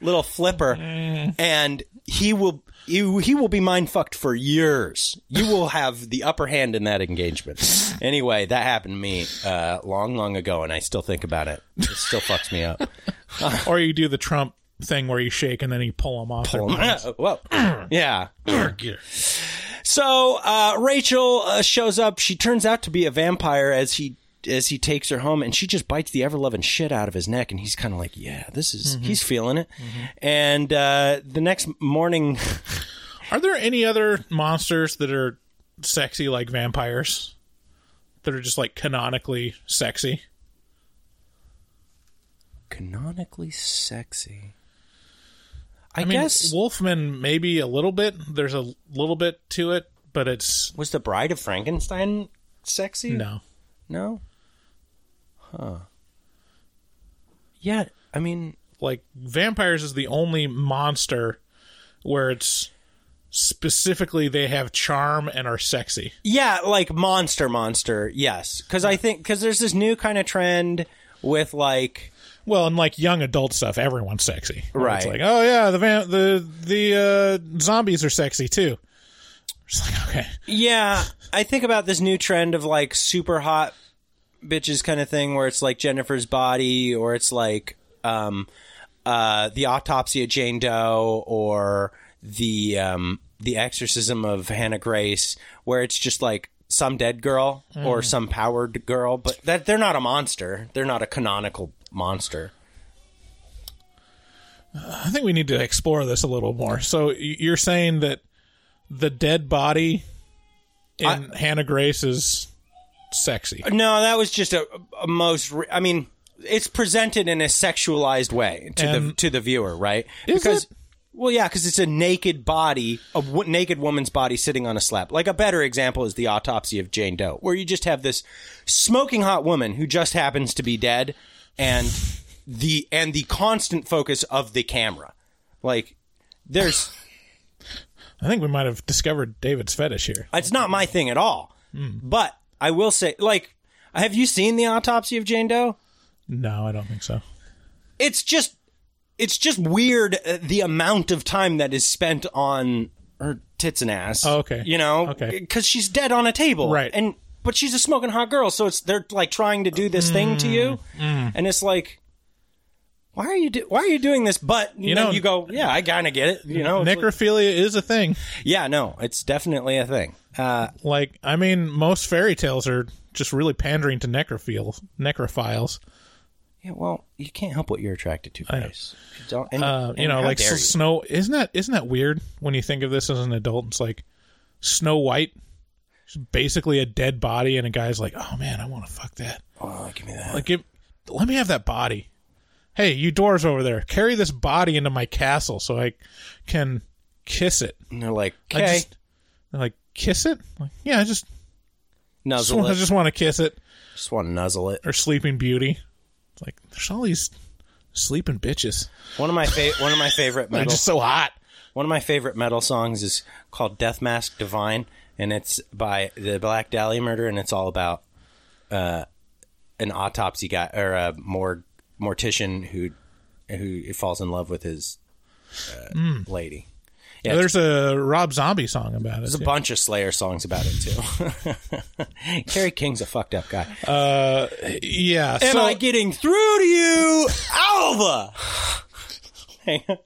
Little flipper. And he will... He will be mind fucked for years. You will have the upper hand in that engagement. Anyway, that happened to me long, long ago, and I still think about it. It still fucks me up. Or you do the Trump thing where you shake and then you pull them off. Well, yeah. So Rachel shows up. She turns out to be a vampire as he takes her home, and she just bites the ever-loving shit out of his neck, and he's kind of like, yeah, this is... He's feeling it. And the next morning... Are there any other monsters that are sexy like vampires? That are just, like, canonically sexy? Canonically sexy? I guess... mean, Wolfman, maybe a little bit. There's a little bit to it, but it's... Was the Bride of Frankenstein sexy? No? Huh. Yeah, I mean... Like, vampires is the only monster where it's specifically they have charm and are sexy. Yeah, like monster, yes. Because I think... Because there's this new kind of trend with, like... Well, and, like, young adult stuff, everyone's sexy. Right. It's like, oh, yeah, the zombies are sexy, too. Just like, okay. Yeah, I think about this new trend of, like, super hot bitches kind of thing where it's like Jennifer's Body, or it's like The Autopsy of Jane Doe, or the Exorcism of Hannah Grace, where it's just like some dead girl or some powered girl, but that they're not a monster. They're not a canonical monster. I think we need to explore this a little more. So you're saying that the dead body in Hannah Grace is sexy? No, that was just a most... I mean, it's presented in a sexualized way to the viewer, right? Because, well, yeah, because it's a naked body, naked woman's body sitting on a slab. Like, a better example is The Autopsy of Jane Doe, where you just have this smoking hot woman who just happens to be dead, and the constant focus of the camera. Like, there's... I think we might have discovered David's fetish here. It's not my thing at all, but... I will say, like, have you seen The Autopsy of Jane Doe? No, I don't think so. It's just weird the amount of time that is spent on her tits and ass. Oh, okay. You know? Okay. Because she's dead on a table. Right. And, but she's a smoking hot girl, so it's, they're like trying to do this thing to you. Mm. And it's like, why are you doing this? But you know, you go, yeah, I kind of get it. You know, necrophilia is a thing. Yeah, no, it's definitely a thing. Like, I mean, most fairy tales are just really pandering to necrophiles. Yeah, well, you can't help what you're attracted to, guys. Like Snow. Isn't that weird when you think of this as an adult? It's like Snow White. It's basically a dead body, and a guy's like, "Oh man, I want to fuck that. Oh, give me that. Like, let me have that body. Hey, you dwarves over there, carry this body into my castle so I can kiss it." And they're like, "Okay." They're like, "Kiss it? Like, yeah, I just nuzzle it. I just want to kiss it. Just want to nuzzle it." Or Sleeping Beauty. It's like there's all these sleeping bitches. One of my favorite metal. They're just so hot. One of my favorite metal songs is called "Death Mask Divine." And it's by the Black Dahlia Murder, and it's all about an autopsy guy or a mortician who falls in love with his lady. Yeah, well, there's a Rob Zombie song about it. There's a bunch of Slayer songs about it too. Kerry King's a fucked up guy. Yeah. Am I getting through to you, Alva? Hang on.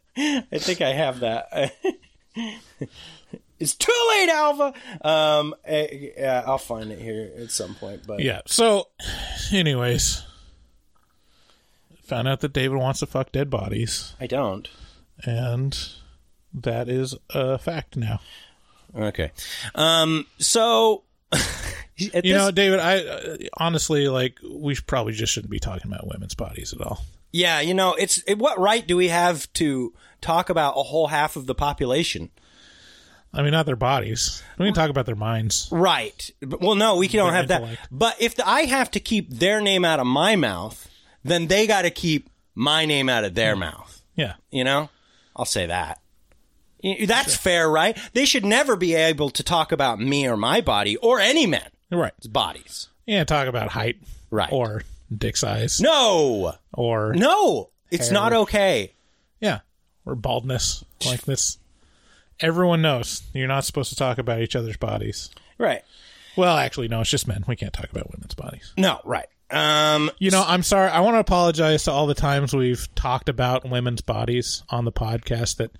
I think I have that. It's too late, Alva. I'll find it here at some point. But yeah. So, anyways, found out that David wants to fuck dead bodies. I don't, and that is a fact now. Okay. So, David, I honestly we probably just shouldn't be talking about women's bodies at all. Yeah. You know, what right do we have to talk about a whole half of the population? I mean, not their bodies. We can talk about their minds. Right. Well, no, we don't have intellect. That. But if I have to keep their name out of my mouth, then they got to keep my name out of their mouth. Yeah. You know? I'll say that. That's fair, right? They should never be able to talk about me or my body or any men. Right. It's bodies. Yeah, talk about height. Right. Or dick size. No. Or no. It's hair. Not okay. Yeah. Or baldness like this. Everyone knows you're not supposed to talk about each other's bodies. Right. Well, actually, no, it's just men. We can't talk about women's bodies. No, right. I'm sorry. I want to apologize to all the times we've talked about women's bodies on the podcast that,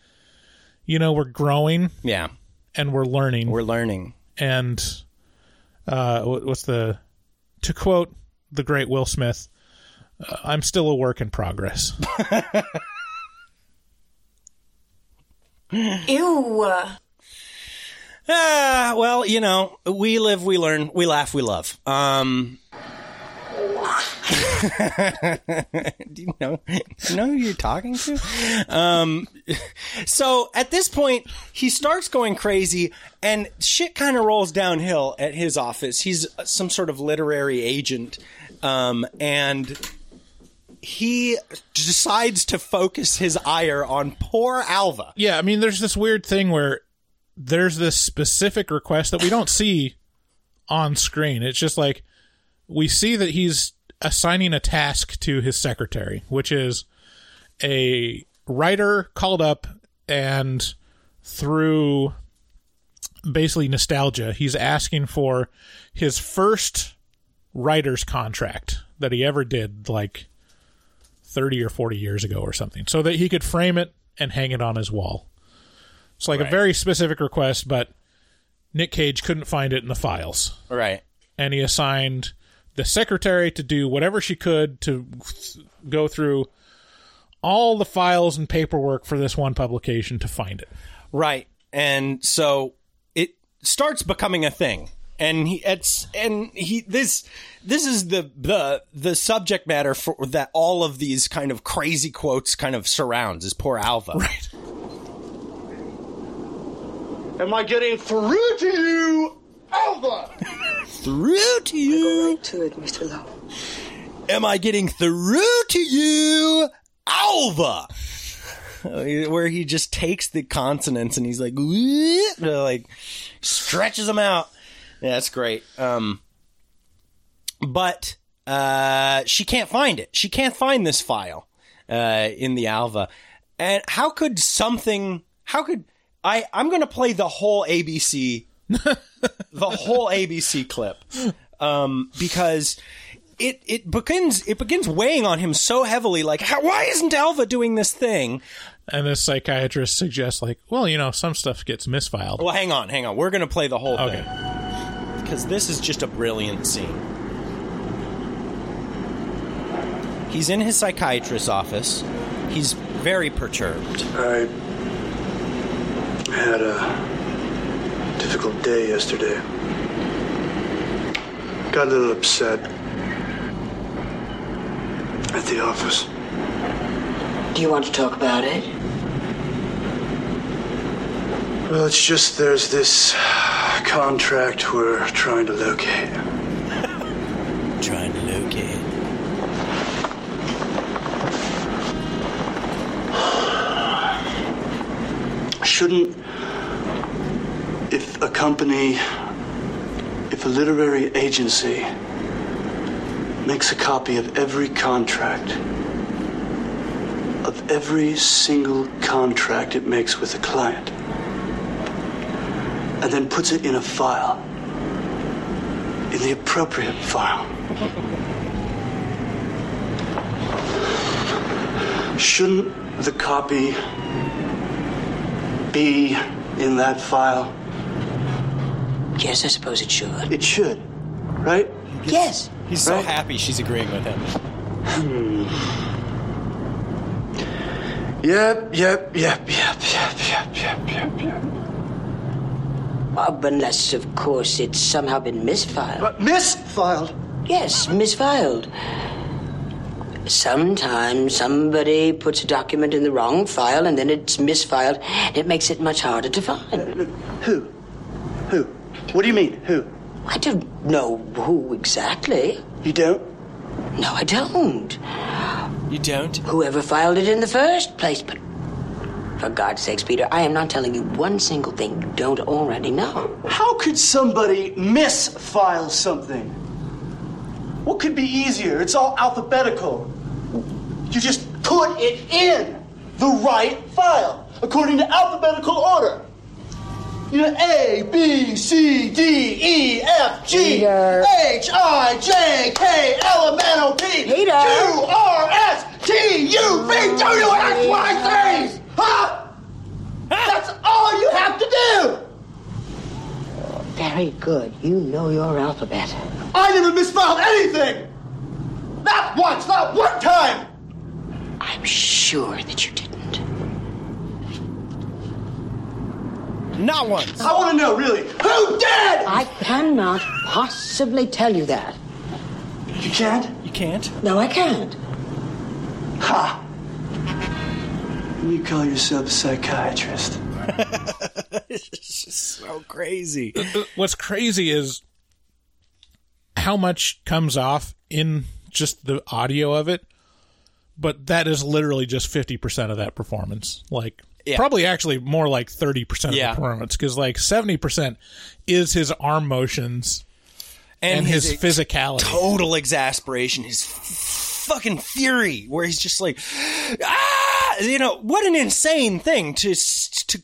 we're growing. Yeah. And we're learning. We're learning. And to quote the great Will Smith, I'm still a work in progress. Ew. Well, we live, we learn, we laugh, we love. Do you know who you're talking to? So at this point, he starts going crazy, and shit kind of rolls downhill at his office. He's some sort of literary agent, and he decides to focus his ire on poor Alva. Yeah, I mean, there's this weird thing where there's this specific request that we don't see on screen. It's just like we see that he's assigning a task to his secretary, which is a writer called up, and through basically nostalgia, he's asking for his first writer's contract that he ever did, 30 or 40 years ago or something, so that he could frame it and hang it on his wall. It's a very specific request, but Nick Cage couldn't find it in the files. Right. And he assigned the secretary to do whatever she could to go through all the files and paperwork for this one publication to find it. Right. And so it starts becoming a thing. And this is the subject matter for that all of these kind of crazy quotes kind of surrounds is poor Alva. Right. Am I getting through to you, Alva? Through to you. I go right to it, Mr. Loew. Am I getting through to you, Alva? Where he just takes the consonants and he's like stretches them out. Yeah, that's great. But she can't find it. She can't find this file in the Alva. And how could I'm going to play the whole ABC, the whole ABC clip, because it begins weighing on him so heavily. Like, why isn't Alva doing this thing? And the psychiatrist suggests, like, well, you know, some stuff gets misfiled. Well, hang on. We're going to play the whole thing, because this is just a brilliant scene. He's in his psychiatrist's office. He's very perturbed. I had a difficult day yesterday. Got a little upset at the office. Do you want to talk about it? Well, it's just there's this contract we're trying to locate. Trying to locate. Shouldn't, if a literary agency makes a copy of every contract, of every single contract it makes with a client, and then puts it in a file, in the appropriate file, shouldn't the copy be in that file? Yes, I suppose it should. It should, right? Yes. He's so happy she's agreeing with him. Yep. Unless, of course, it's somehow been misfiled. But misfiled? Yes, misfiled. Sometimes somebody puts a document in the wrong file and then it's misfiled. It makes it much harder to find. Who? What do you mean, who? I don't know who exactly. You don't? No, I don't. You don't? Whoever filed it in the first place. But for God's sakes, Peter, I am not telling you one single thing you don't already know. How could somebody misfile something? What could be easier? It's all alphabetical. You just put it in the right file, according to alphabetical order. You know, A, B, C, D, E, F, G, Peter. H, I, J, K, L, M, N, O, P, Q, R, S, T, U, V, W, X, Y, Z's. Huh? That's all you have to do. Very good. You know your alphabet. I never misfiled anything! Not once, not one time! I'm sure that you didn't. Not once. I want to know, really, who did? I cannot possibly tell you that. You can't? You can't? No, I can't. Ha! You call yourself a psychiatrist. It's just so crazy. What's crazy is how much comes off in just the audio of it, but that is literally just 50% of that performance. Like, probably actually more like 30% of the performance, because like 70% is his arm motions and his physicality, total exasperation, his fucking fury, where he's just like, ah, you know, what an insane thing to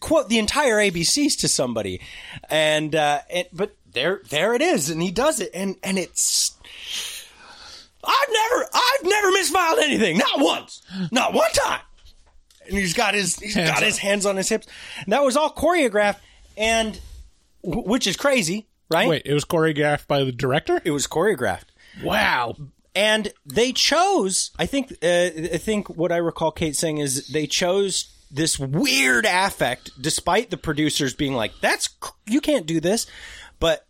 quote the entire ABCs to somebody, but. There it is, and he does it, and it's. I've never misfiled anything, not once, not one time. And he's got his hands on his hips. And that was all choreographed, and which is crazy, right? Wait, it was choreographed by the director? It was choreographed. Wow. And they chose. I think what I recall Kate saying is they chose this weird affect, despite the producers being like, you can't do this. But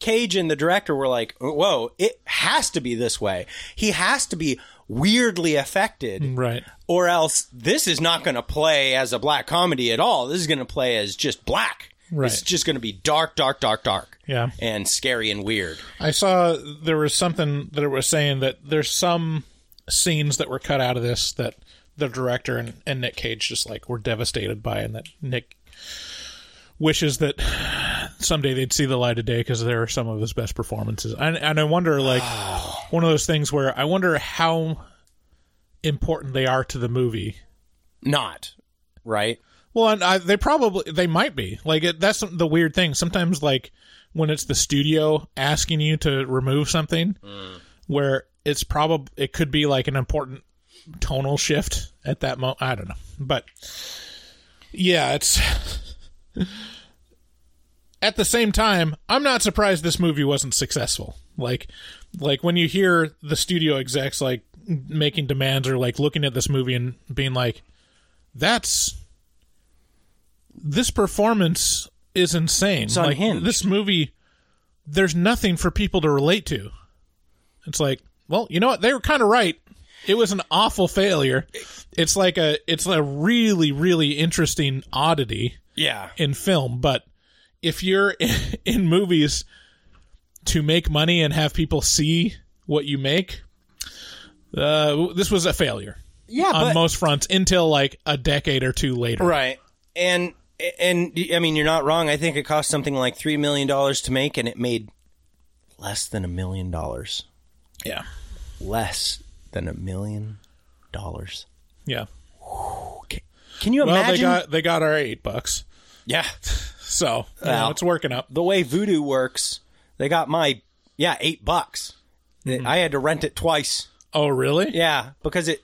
Cage and the director were like, whoa, it has to be this way. He has to be weirdly affected. Right. Or else this is not going to play as a black comedy at all. This is going to play as just black. Right. It's just going to be dark, dark, dark, dark. Yeah. And scary and weird. I saw there was something that it was saying that there's some scenes that were cut out of this that the director and Nick Cage just like were devastated by, and that Nick wishes that someday they'd see the light of day because there are some of his best performances. And I wonder, like, one of those things where I wonder how important they are to the movie. Not, right? Well, and they might be. Like, that's the weird thing. Sometimes, like, when it's the studio asking you to remove something, where it's probably, it could be like an important tonal shift at that moment. I don't know. But, yeah, it's... At the same time, I'm not surprised this movie wasn't successful. Like when you hear the studio execs, like, making demands or, like, looking at this movie and being like, this performance is insane. It's like, unhinged. This movie, there's nothing for people to relate to. It's like, well, you know what? They were kind of right. It was an awful failure. It's a really, really interesting oddity in film. But if you're in movies to make money and have people see what you make, this was a failure. Yeah, on most fronts until, like, a decade or two later. Right. And I mean, you're not wrong. I think it cost something like $3 million to make, and it made less than $1 million. Yeah. Less than $1 million. Yeah. Can you imagine? Well, they got our $8. Yeah. So, you know, it's working up. The way Vudu works, they got my, $8. Mm-hmm. I had to rent it twice. Oh, really? Yeah, because it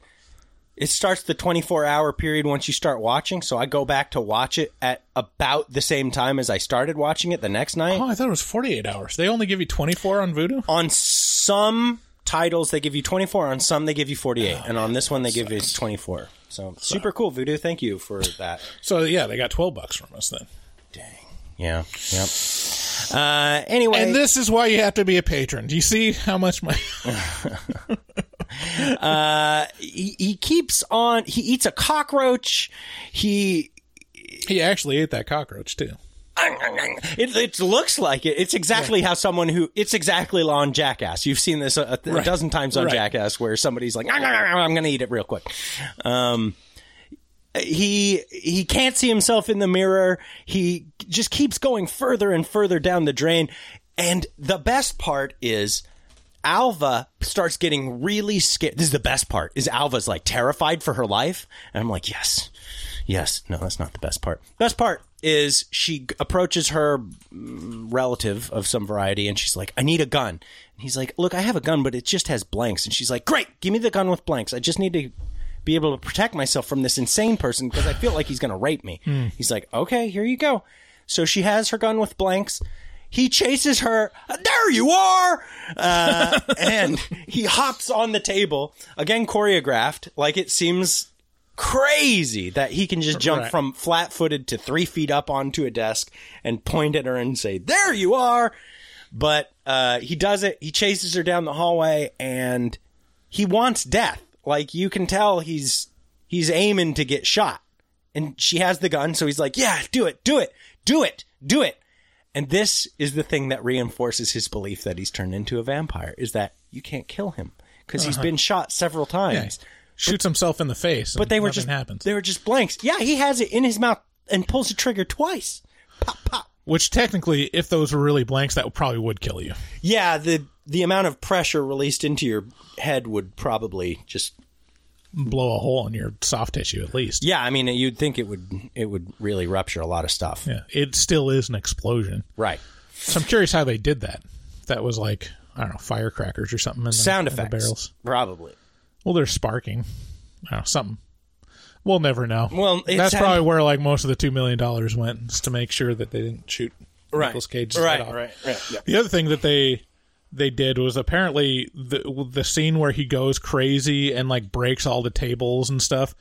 starts the 24-hour period once you start watching, so I go back to watch it at about the same time as I started watching it the next night. Oh, I thought it was 48 hours. They only give you 24 on Vudu? On some titles, they give you 24. On some, they give you 48. And on this one, they give you 24. So, super cool, Vudu. Thank you for that. So, yeah, they got $12 from us then. Dang. Yeah. Yep. Anyway. And this is why you have to be a patron. Do you see how much money... he keeps on. He eats a cockroach. He actually ate that cockroach too. It looks like it. It's exactly how someone who. It's exactly on Jackass. You've seen this a dozen times on Jackass, where somebody's like, "I'm going to eat it real quick." He can't see himself in the mirror. He just keeps going further and further down the drain. And the best part is, Alva starts getting really scared. This is the best part, is Alva's, like, terrified for her life. And I'm like, yes. No, that's not the best part. Best part is she approaches her relative of some variety, and she's like, I need a gun. And he's like, look, I have a gun, but it just has blanks. And she's like, great, give me the gun with blanks. I just need to be able to protect myself from this insane person because I feel like he's going to rape me. He's like, okay, here you go. So she has her gun with blanks. He chases her. There you are! And he hops on the table. Again, choreographed. Like, it seems crazy that he can just jump from flat-footed to 3 feet up onto a desk and point at her and say, there you are! But he does it. He chases her down the hallway, and he wants death. Like, you can tell he's aiming to get shot. And she has the gun, so he's like, yeah, do it. And this is the thing that reinforces his belief that he's turned into a vampire, is that you can't kill him because he's been shot several times. Yeah. Shoots himself in the face. But they were just blanks. Yeah, he has it in his mouth and pulls the trigger twice. Pop, pop. Which technically, if those were really blanks, that probably would kill you. Yeah, the amount of pressure released into your head would probably just blow a hole in your soft tissue, at least. Yeah, I mean, you'd think it would really rupture a lot of stuff. Yeah, it still is an explosion, right? So I'm curious how they did that. That was like, I don't know, firecrackers or something. Sound effects, in the barrels, probably. Well, they're sparking. I don't know, something. We'll never know. Well, that's probably where, like, most of the $2 million went, is to make sure that they didn't shoot Nicolas Cage. Right. Yeah. The other thing that they did was apparently the scene where he goes crazy and, like, breaks all the tables and stuff,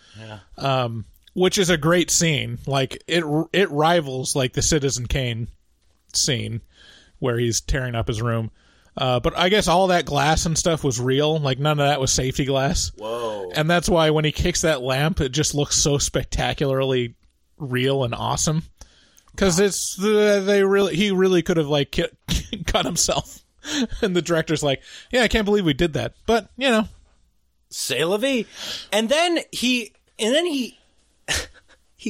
which is a great scene. Like, it rivals, like, the Citizen Kane scene where he's tearing up his room. But I guess all that glass and stuff was real. Like, none of that was safety glass. Whoa. And that's why when he kicks that lamp, it just looks so spectacularly real and awesome. Because he really could have, like, cut himself. And the director's like, yeah, I can't believe we did that. But, you know. C'est la vie. And then he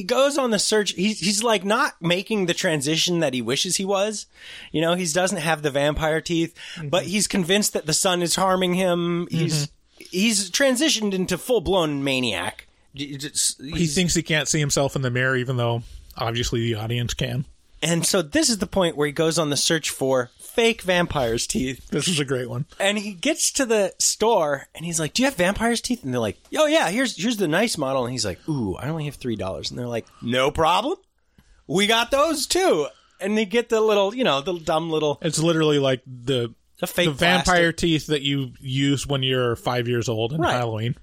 goes on the search. He's like, not making the transition that he wishes he was. You know, he doesn't have the vampire teeth, but he's convinced that the sun is harming him. He's transitioned into full-blown maniac. He thinks he can't see himself in the mirror, even though obviously the audience can. And so this is the point where he goes on the search for fake vampire's teeth. This is a great one. And he gets to the store and he's like, do you have vampire's teeth? And they're like, oh yeah, here's the nice model. And he's like, ooh, I only have $3. And they're like, no problem. We got those too. And they get the little, you know, the dumb little... It's literally like the fake vampire teeth that you use when you're 5 years old in Halloween.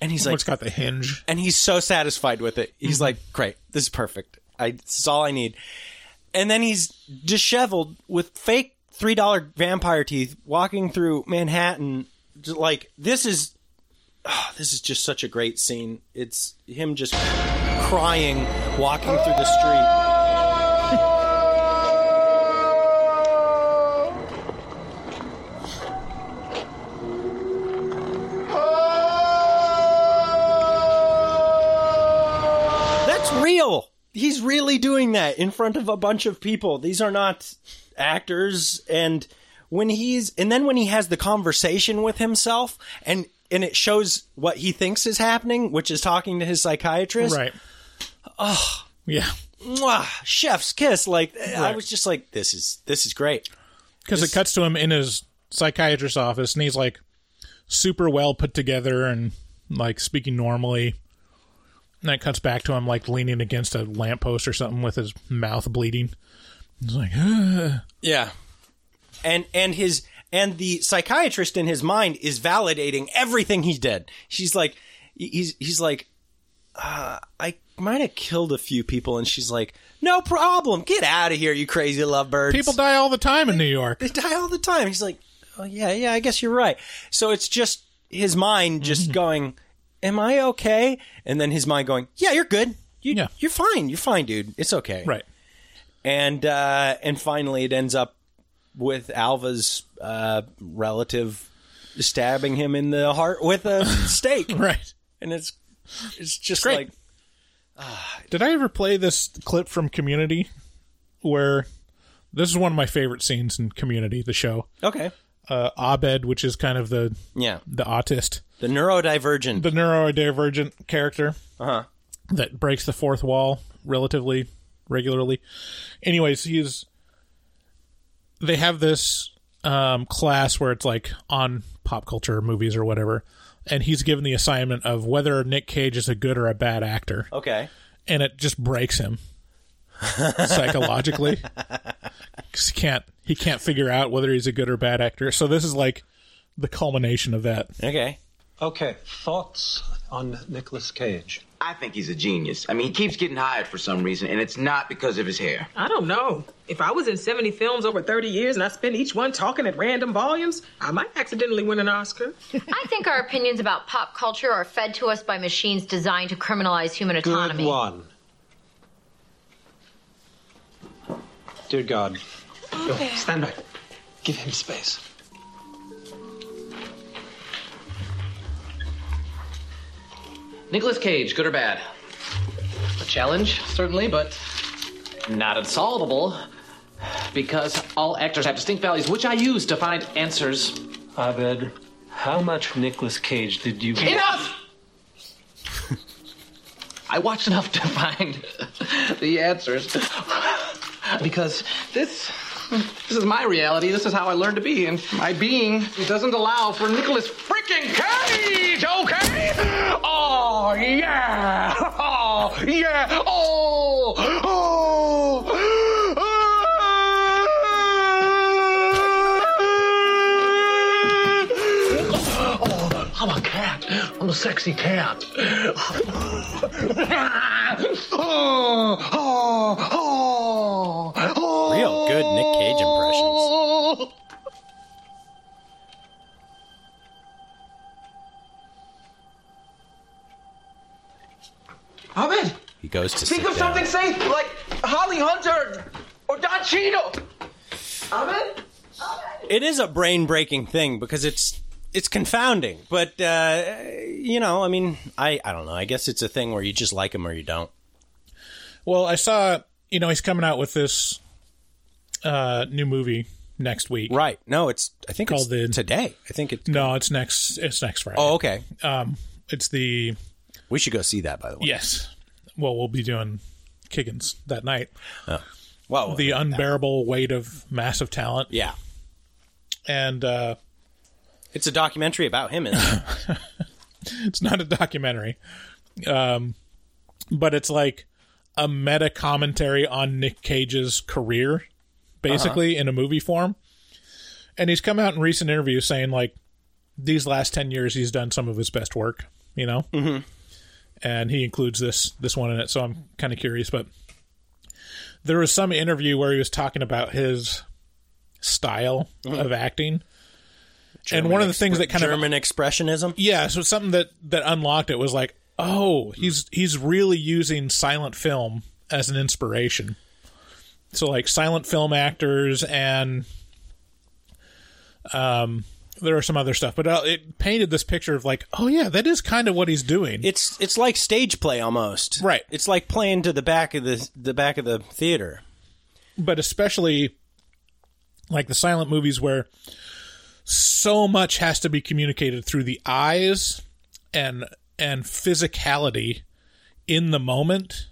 And he's like... It's got the hinge. And he's so satisfied with it. He's like, great, this is perfect. This is all I need. And then he's disheveled with fake $3 vampire teeth walking through Manhattan. Just like, this is just such a great scene. It's him just crying, walking through the street. Real. He's really doing that in front of a bunch of people. These are not actors. And when he has the conversation with himself and it shows what he thinks is happening, which is talking to his psychiatrist. Right. Oh yeah. Mwah, chef's kiss. Like right. I was just like, this is great. Because it cuts to him in his psychiatrist's office and he's like super well put together and like speaking normally. And that cuts back to him, like, leaning against a lamppost or something with his mouth bleeding. He's like, ah. Yeah. And the psychiatrist in his mind is validating everything he did. She's like, he's like, I might have killed a few people. And she's like, no problem. Get out of here, you crazy lovebirds. People die all the time in New York. They die all the time. He's like, oh, yeah, I guess you're right. So it's just his mind just going... am I okay? And then his mind going, yeah, you're good. You're fine. You're fine, dude. It's okay. Right. And finally it ends up with Alva's relative stabbing him in the heart with a stake. Right. And it's just great. Like... Did I ever play this clip from Community where... This is one of my favorite scenes in Community, the show. Okay. Abed, which is kind of the autist. The neurodivergent character that breaks the fourth wall relatively regularly. Anyways, they have this class where it's like on pop culture movies or whatever, and he's given the assignment of whether Nick Cage is a good or a bad actor. Okay. And it just breaks him psychologically. 'Cause he can't figure out whether he's a good or bad actor. So this is like the culmination of that. Okay. Okay, thoughts on Nicolas Cage? I think he's a genius. I mean, he keeps getting hired for some reason, and it's not because of his hair. I don't know. If I was in 70 films over 30 years and I spent each one talking at random volumes, I might accidentally win an Oscar. I think our opinions about pop culture are fed to us by machines designed to criminalize human autonomy. Good one. Dear God. Go, stand by. Give him space. Nicolas Cage, good or bad? A challenge, certainly, but not insoluble, because all actors have distinct values, which I use to find answers. Abed, how much Nicolas Cage did you... Enough! I watched enough to find the answers, because this is my reality, this is how I learned to be, and my being doesn't allow for Nicolas freaking Cage, okay? Oh, yeah! Oh, yeah! Oh! Oh! Oh! I'm a cat. I'm a sexy cat. Oh! Oh! Oh! Oh! Real good Nick Cage impressions. Abed! He goes to think of something safe, like Holly Hunter or Don Cheadle. Abed? It is a brain-breaking thing because it's confounding. But, you know, I mean, I don't know. I guess it's a thing where you just like him or you don't. Well, I saw, you know, he's coming out with this new movie next week. Right. No, it's today. I think it's next Friday. Oh, okay. It's the... We should go see that, by the way. Yes. Well, we'll be doing Kiggins that night. Oh. Well, the unbearable weight of massive talent. Yeah. And it's a documentary about him, isn't it? It's not a documentary. But it's like a meta commentary on Nick Cage's career, basically, in a movie form. And he's come out in recent interviews saying, like, these last 10 years, he's done some of his best work, you know? Mm-hmm. And he includes this one in it, so I'm kind of curious. But there was some interview where he was talking about his style of acting. German, and one of the things that kind German expressionism? Yeah, so something that unlocked it was like, oh, he's really using silent film as an inspiration. So, like, silent film actors and... there are some other stuff, but it painted this picture of like, oh yeah, that is kind of what he's doing. It's like stage play almost, right? It's like playing to the back of the back of the theater, but especially like the silent movies where so much has to be communicated through the eyes and physicality in the moment,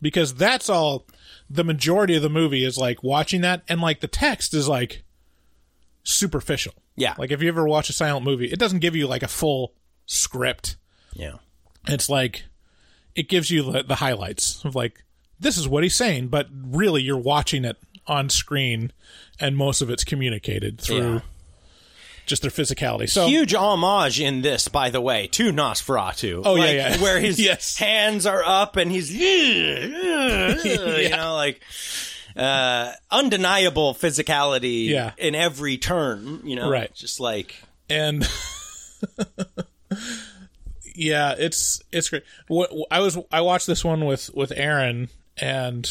because that's all the majority of the movie is like watching that, and like the text is like superficial. Yeah. Like, if you ever watch a silent movie, it doesn't give you, like, a full script. Yeah. It's like, it gives you the highlights of, like, this is what he's saying, but really you're watching it on screen, and most of it's communicated through just their physicality. So huge homage in this, by the way, to Nosferatu. Oh, like, yeah. Where his hands are up, and he's, you know, like... undeniable physicality in every turn, you know, right? Just like, and yeah, it's great. I watched this one with Erin, and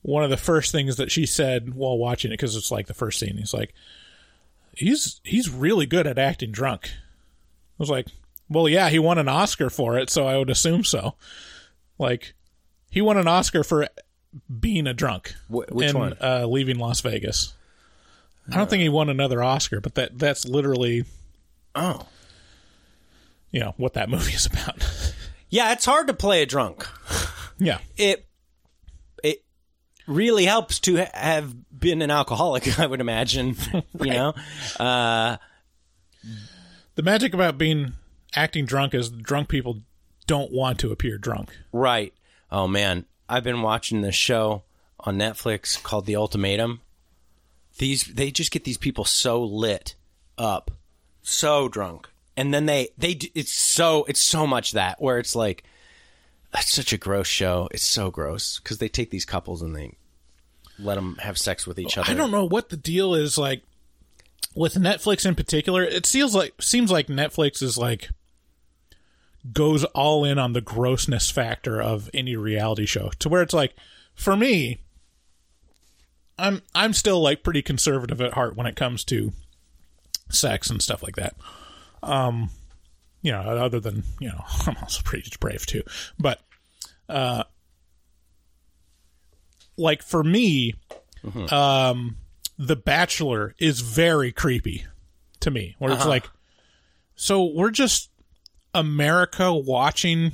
one of the first things that she said while watching it, because it's like the first scene, he's like, he's really good at acting drunk. I was like, well, yeah, he won an Oscar for it, so I would assume so. Like, he won an Oscar for being a drunk. Which one? Leaving Las Vegas. I don't think he won another Oscar, but that's literally, you know, what that movie is about. Yeah, it's hard to play a drunk. Yeah, it really helps to have been an alcoholic, I would imagine. Right. You know, the magic about acting drunk is drunk people don't want to appear drunk. Right. Oh man. I've been watching this show on Netflix called The Ultimatum. They just get these people so lit up, so drunk, and then it's so much that where it's like, that's such a gross show. It's so gross because they take these couples and they let them have sex with each other. I don't know what the deal is like with Netflix in particular. It seems like Netflix is like, goes all in on the grossness factor of any reality show, to where it's like, for me, I'm still like pretty conservative at heart when it comes to sex and stuff like that. You know, other than, you know, I'm also pretty brave too, but like for me, The Bachelor is very creepy to me, where it's like, so we're just America watching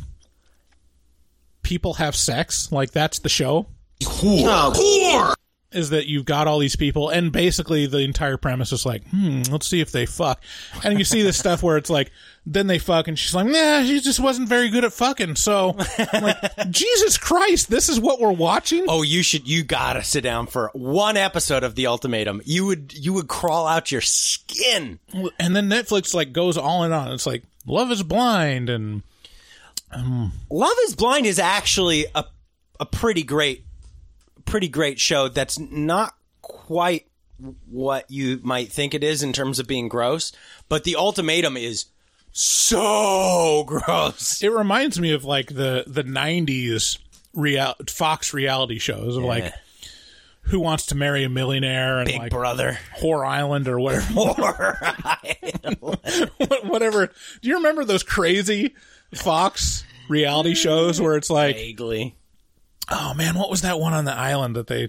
people have sex, like that's the show. Is that you've got all these people, and basically the entire premise is like, let's see if they fuck. And you see this stuff where it's like, then they fuck, and she's like, nah, she just wasn't very good at fucking. So, I'm like, Jesus Christ, this is what we're watching? Oh, you gotta sit down for one episode of The Ultimatum. You would crawl out your skin. And then Netflix like goes all in on. It's like, Love is Blind, and Love is Blind is actually a pretty great show that's not quite what you might think it is in terms of being gross, but The Ultimatum is so gross. It reminds me of like the 90s Fox reality shows of like Who Wants to Marry a Millionaire and Big like Brother, Whore Island or whatever. Whore Island. Whatever. Do you remember those crazy Fox reality shows where it's like, vaguely, oh man, what was that one on the island that they?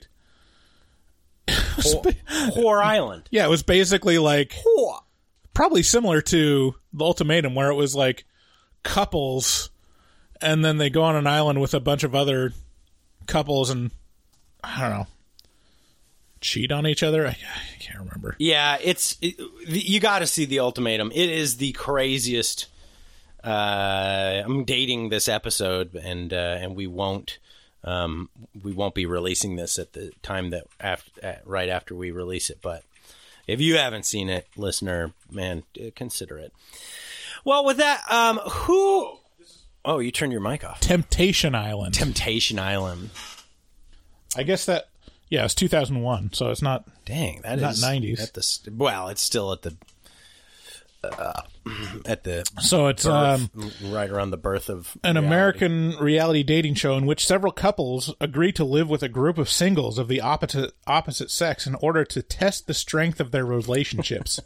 Whore Island. Yeah, it was basically like probably similar to The Ultimatum, where it was like couples And then they go on an island with a bunch of other couples and, I don't know, cheat on each other? I can't remember. Yeah, you got to see The Ultimatum. It is the craziest. I'm dating this episode, and we won't be releasing this at the time that right after we release it. But if you haven't seen it, listener, man, consider it. Well, with that, Oh, you turned your mic off. Temptation Island. I guess that. Yeah, it's 2001, so it's not. Dang, that is not 90s. Well, it's still at the. So it's right around the birth of an reality. American reality dating show in which several couples agree to live with a group of singles of the opposite sex in order to test the strength of their relationships.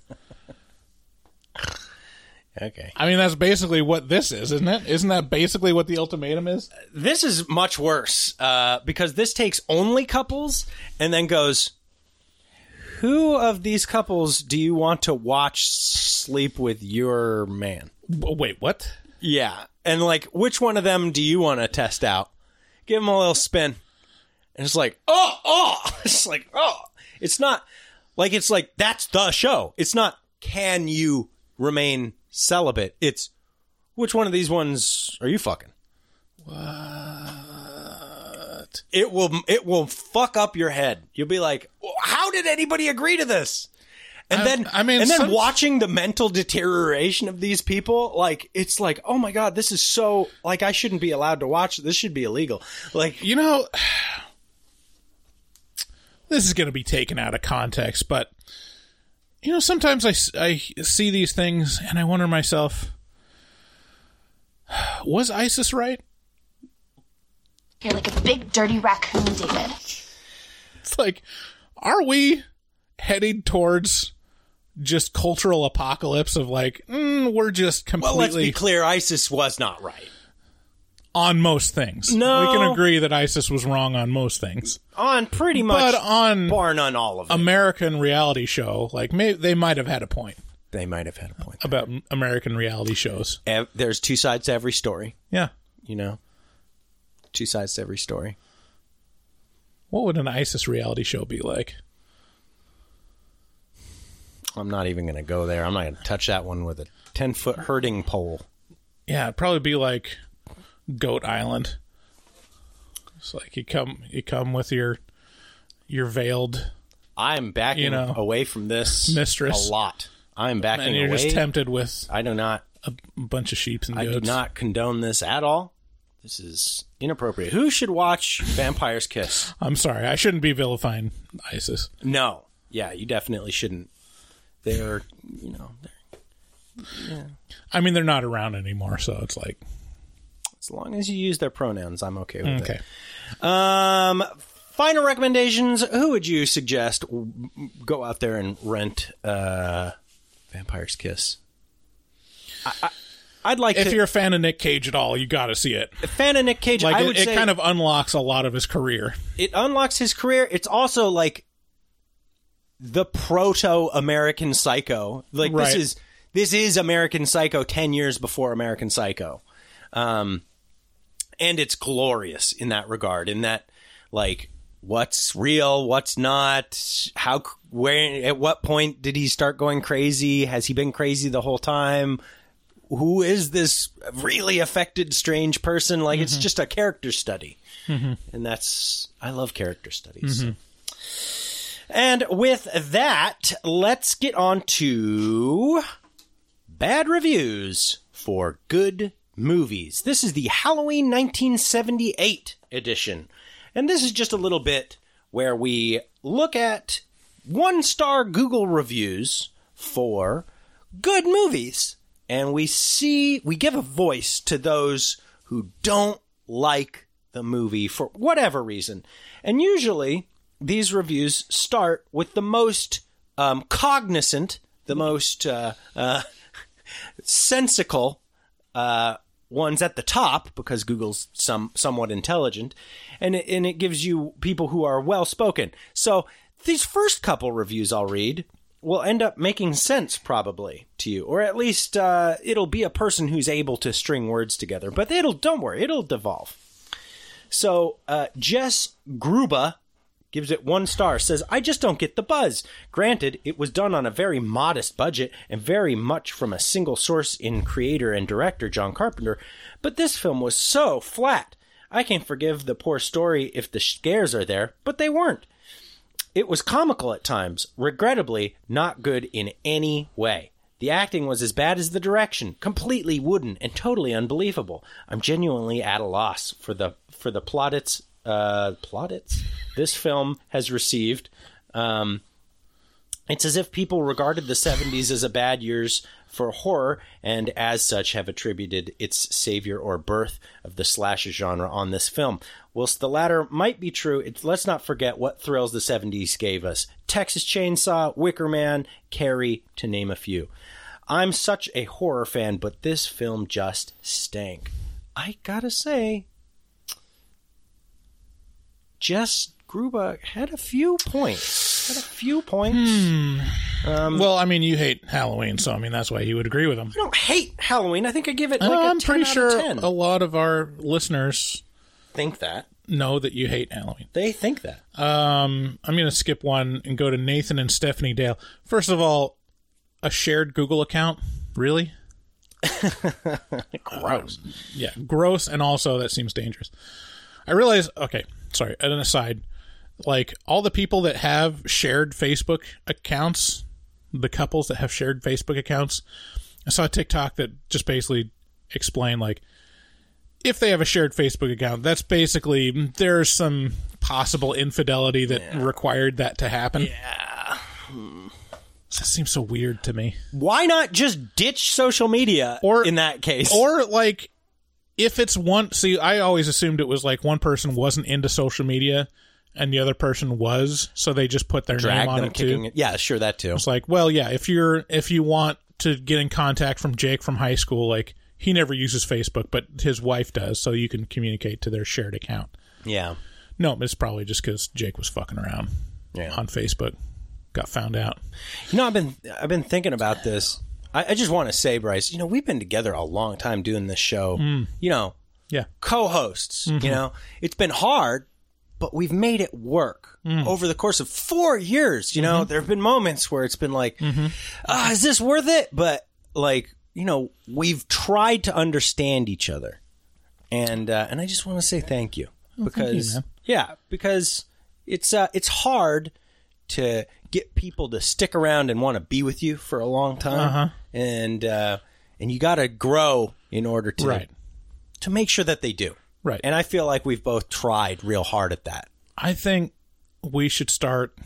Okay. I mean, that's basically what this is, isn't it? Isn't that basically what The Ultimatum is? This is much worse, because this takes only couples and then goes, who of these couples do you want to watch sleep with your man? Wait, what? Yeah. And like, which one of them do you want to test out? Give them a little spin. And it's like, It's not like, that's the show. It's not, can you remain celibate? It's, which one of these ones are you fucking? What? It will fuck up your head. You'll be like, how did anybody agree to this? And then watching the mental deterioration of these people, like, it's like, oh my God, this is so, like, I shouldn't be allowed to watch. This should be illegal. Like, you know, this is going to be taken out of context, but you know, sometimes I see these things and I wonder myself, was ISIS right? You're like a big, dirty raccoon, David. It's like, are we heading towards just cultural apocalypse of like, we're just completely... Well, let's be clear, ISIS was not right. On most things. No. We can agree that ISIS was wrong on most things. On pretty much, but on bar none all of it. American reality show, like, they might have had a point. They might have had a point. About American reality shows. There's two sides to every story. Yeah. You know? Two sides to every story. What would an ISIS reality show be like? I'm not even going to go there. I'm not going to touch that one with a 10-foot herding pole. Yeah, it'd probably be like... Goat Island. It's like you come with your veiled. I'm backing away from this mistress a lot. I'm backing away. And you're just tempted with. I do not a bunch of sheeps and goats. I do not condone this at all. This is inappropriate. Who should watch Vampire's Kiss? I'm sorry, I shouldn't be vilifying ISIS. No, yeah, you definitely shouldn't. They're Yeah. I mean, they're not around anymore, so it's like. As long as you use their pronouns, I'm okay with it. Final recommendations. Who would you suggest go out there and rent Vampire's Kiss? I'd like if you're a fan of Nick Cage at all, you got to see it. A fan of Nick Cage, like, I would say... It kind of unlocks a lot of his career. It unlocks his career. It's also like the proto-American Psycho. Like right. This is American Psycho 10 years before American Psycho. And it's glorious in that regard, in that, like, what's real, what's not, at what point did he start going crazy? Has he been crazy the whole time? Who is this really affected, strange person? Like, it's just a character study. Mm-hmm. And I love character studies. Mm-hmm. And with that, let's get on to bad reviews for good movies. This is the Halloween 1978 edition. And this is just a little bit where we look at 1-star Google reviews for good movies. And we give a voice to those who don't like the movie for whatever reason. And usually these reviews start with the most cognizant, the most sensical ones at the top, because Google's somewhat intelligent, and it gives you people who are well spoken. So these first couple reviews I'll read will end up making sense probably to you, or at least it'll be a person who's able to string words together. But don't worry, it'll devolve. So Jess Gruba gives it 1 star, says, I just don't get the buzz. Granted, it was done on a very modest budget and very much from a single source in creator and director John Carpenter, but this film was so flat. I can forgive the poor story if the scares are there, but they weren't. It was comical at times, regrettably not good in any way. The acting was as bad as the direction, completely wooden and totally unbelievable. I'm genuinely at a loss for the plaudits this film has received. It's as if people regarded the 70s as a bad years for horror, and as such have attributed its savior or birth of the slasher genre on this film. Whilst the latter might be true, let's not forget what thrills the 70s gave us. Texas Chainsaw, Wicker Man, Carrie, to name a few. I'm such a horror fan, but this film just stank. I gotta say, Jess Gruba had a few points. Well, I mean, you hate Halloween, so I mean that's why you would agree with him. I don't hate Halloween. I think I give it like a 10 out of 10. I'm pretty sure a lot of our listeners think that. Know that you hate Halloween. They think that. I'm going to skip one and go to Nathan and Stephanie Dale. First of all, a shared Google account? Really? Gross. Yeah, gross, and also that seems dangerous. I realize, okay, sorry, an aside. Like, all the people that have shared Facebook accounts, the couples that have shared Facebook accounts, I saw a TikTok that just basically explained, like, if they have a shared Facebook account, that's basically, there's some possible infidelity that required that to happen. Yeah. That seems so weird to me. Why not just ditch social media in that case? Or, like, if it's one... See, I always assumed it was, like, one person wasn't into social media... and the other person was, so they just put their name on it too. Yeah, sure, that too. It's like, well, yeah, if you want to get in contact from Jake from high school, like, he never uses Facebook, but his wife does, so you can communicate to their shared account. Yeah. No, it's probably just because Jake was fucking around on Facebook, got found out. You know, I've been thinking about this. I just want to say, Bryce, you know, we've been together a long time doing this show. You know, co-hosts. Mm-hmm. You know, it's been hard. But we've made it work over the course of 4 years. You know, there have been moments where it's been like, is this worth it? But, like, you know, we've tried to understand each other. And I just want to say thank you. Because, thank you, man. Yeah, because it's hard to get people to stick around and want to be with you for a long time. And you got to grow in order to make sure that they do. Right. And I feel like we've both tried real hard at that. I think we should start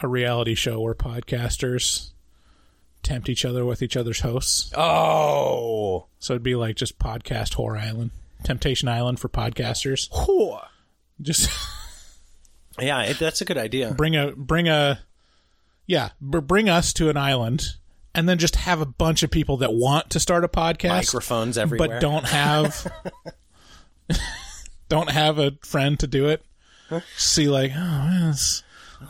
a reality show where podcasters tempt each other with each other's hosts. Oh. So it'd be like just Podcast Whore Island. Temptation Island for podcasters. Whore. Just. Yeah, that's a good idea. Bring us to an island. And then just have a bunch of people that want to start a podcast. Microphones everywhere. But don't have... don't have a friend to do it. Huh? See, like, oh man,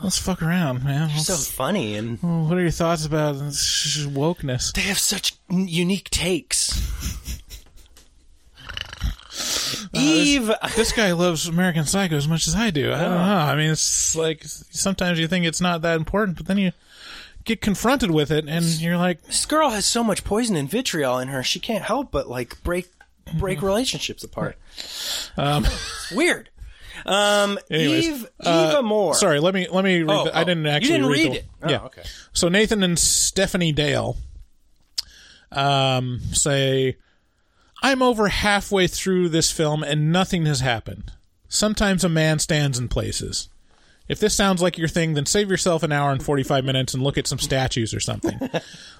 let's fuck around, man. You're so funny. And what are your thoughts about wokeness? They have such unique takes. Eve, this guy loves American Psycho as much as I do. I don't know. I mean, it's like sometimes you think it's not that important, but then you get confronted with it, and you're like, this girl has so much poison and vitriol in her. She can't help but like break relationships apart. It's weird. Anyways, Eva Moore. Sorry, let me read I didn't actually read it. Yeah. Oh, okay. So Nathan and Stephanie Dale say, I'm over halfway through this film and nothing has happened. Sometimes a man stands in places. If this sounds like your thing, then save yourself an hour and 45 minutes and look at some statues or something.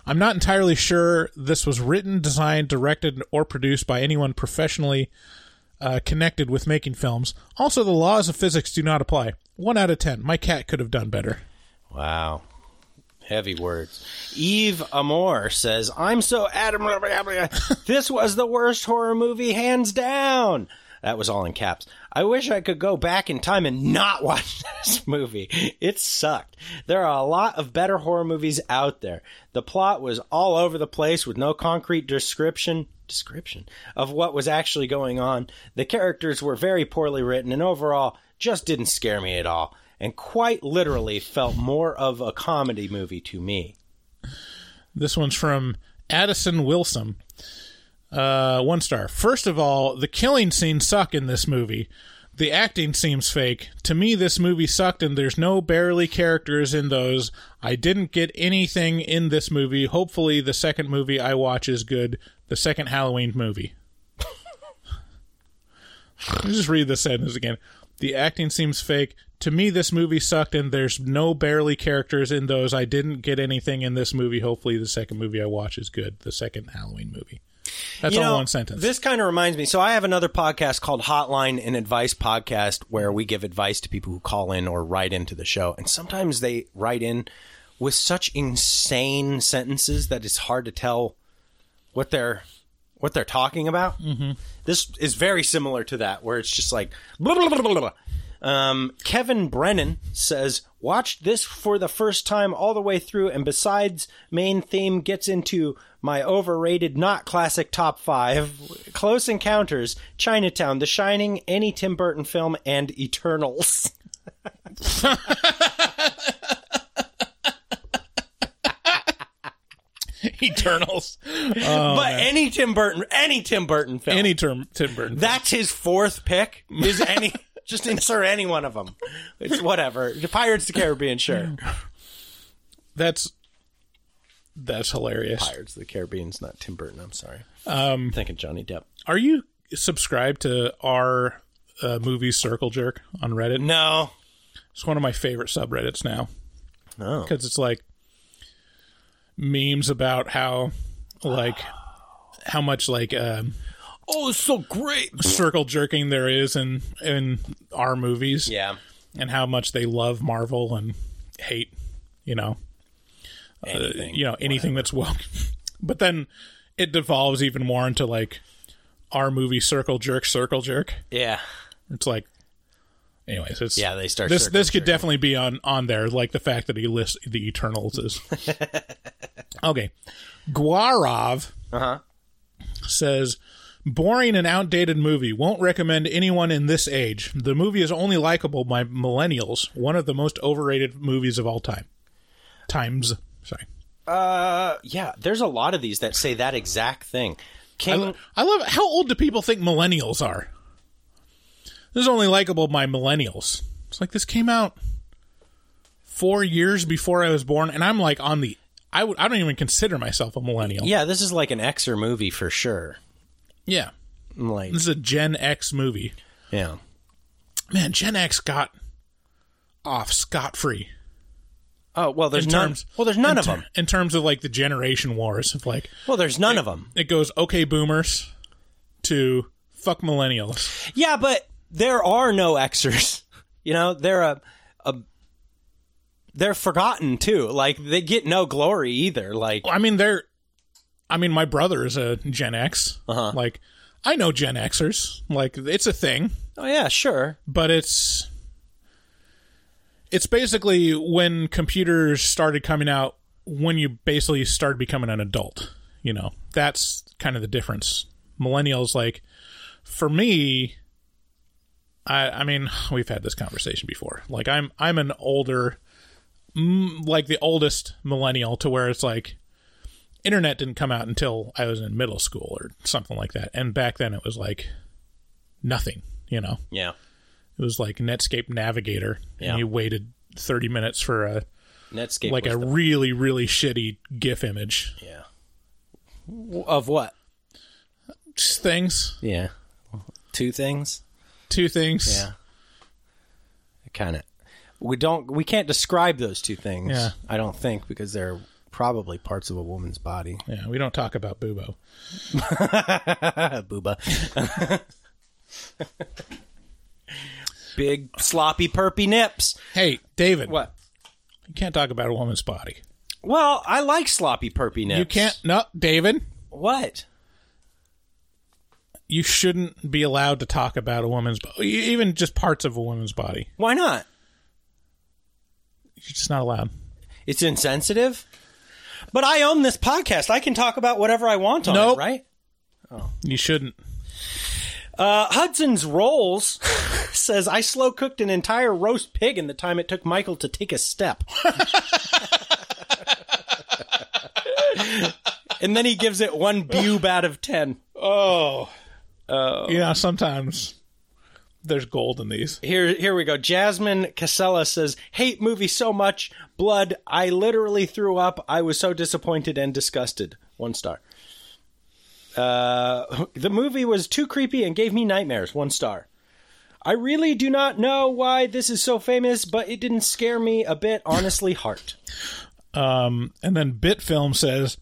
I'm not entirely sure this was written, designed, directed, or produced by anyone professionally connected with making films. Also, the laws of physics do not apply. 1 out of 10. My cat could have done better. Wow. Heavy words. Eve Amor says, I'm so adamant. This was the worst horror movie, hands down. That was all in caps. I wish I could go back in time and not watch this movie. It sucked. There are a lot of better horror movies out there. The plot was all over the place with no concrete description of what was actually going on. The characters were very poorly written and overall just didn't scare me at all, and quite literally felt more of a comedy movie to me. This one's from Addison Wilson. One star. First of all, the killing scenes suck in this movie. The acting seems fake. To me, this movie sucked, and there's no barely characters in those. I didn't get anything in this movie. Hopefully, the second movie I watch is good. The second Halloween movie. I'll just read the sentence again. The acting seems fake. To me, this movie sucked, and there's no barely characters in those. I didn't get anything in this movie. Hopefully, the second movie I watch is good. The second Halloween movie. That's all one sentence. This kind of reminds me. So I have another podcast called Hotline and Advice Podcast where we give advice to people who call in or write into the show. And sometimes they write in with such insane sentences that it's hard to tell what they're talking about. Mm-hmm. This is very similar to that, where it's just like blah, blah, blah, blah, blah. Kevin Brennan says, watched this for the first time all the way through, and besides main theme, gets into my overrated, not classic top 5, Close Encounters, Chinatown, The Shining, any Tim Burton film, and Eternals. Eternals. Oh, but man. Any Tim Burton film. Tim Burton film. That's his fourth pick, is any... Just insert any one of them. It's whatever. The Pirates of the Caribbean, sure. That's hilarious. Pirates of the Caribbean's not Tim Burton. I'm sorry. I'm thinking Johnny Depp. Are you subscribed to our movie Circle Jerk on Reddit? No. It's one of my favorite subreddits now. No. Because it's like memes about how much like... oh, it's so great. Circle jerking there is in our movies. Yeah. And how much they love Marvel and hate, anything that's woke. But then it devolves even more into like our movie circle jerk. Yeah. It's like, anyways, it's yeah, they start this could definitely be on there. Like the fact that he lists the Eternals is okay. Guarov says, boring and outdated movie. Won't recommend anyone in this age. The movie is only likable by millennials. One of the most overrated movies of all time. Sorry. Yeah, there's a lot of these that say that exact thing. I love how old do people think millennials are? This is only likable by millennials. It's like this came out 4 years before I was born, and I'm like on the... I don't even consider myself a millennial. Yeah, this is like an Xer movie for sure. Yeah. Like, this is a Gen X movie. Yeah. Man, Gen X got off scot-free. Oh, well, there's none of them. In terms of, like, the generation wars. Of like, well, there's none of them. It goes, okay, boomers, to fuck millennials. Yeah, but there are no Xers. They're they're forgotten, too. Like, they get no glory either. Like, I mean, my brother is a Gen X. Uh-huh. Like, I know Gen Xers. Like, it's a thing. Oh, yeah, sure. But it's basically when computers started coming out, when you basically started becoming an adult. That's kind of the difference. Millennials, like, for me, I mean, we've had this conversation before. Like, I'm an older, like the oldest millennial to where it's like, Internet didn't come out until I was in middle school or something like that. And back then it was like nothing, Yeah. It was like Netscape Navigator. Yeah. And you waited 30 minutes for a Netscape, like a really, really shitty GIF image. Yeah. Of what? Just things. Yeah. Two things. Yeah. We can't describe those two things. Yeah. I don't think, because they're probably parts of a woman's body. Yeah, we don't talk about Boobo. Booba. Big, sloppy, perpy nips. Hey, David. What? You can't talk about a woman's body. Well, I like sloppy, perpy nips. You can't. No, David. What? you shouldn't be allowed to talk about a woman's body, even just parts of a woman's body. Why not? You're just not allowed. It's insensitive? But I own this podcast. I can talk about whatever I want on it, right? Oh. You shouldn't. Hudson's Rolls says, I slow cooked an entire roast pig in the time it took Michael to take a step. And then he gives it one bube out of 10. Oh. Yeah, sometimes there's gold in these. Here we go. Jasmine Casella says, hate movie so much. Blood. I literally threw up. I was so disappointed and disgusted. 1 star. The movie was too creepy and gave me nightmares. 1 star. I really do not know why this is so famous, but it didn't scare me a bit. Honestly, heart. And then Bitfilm says,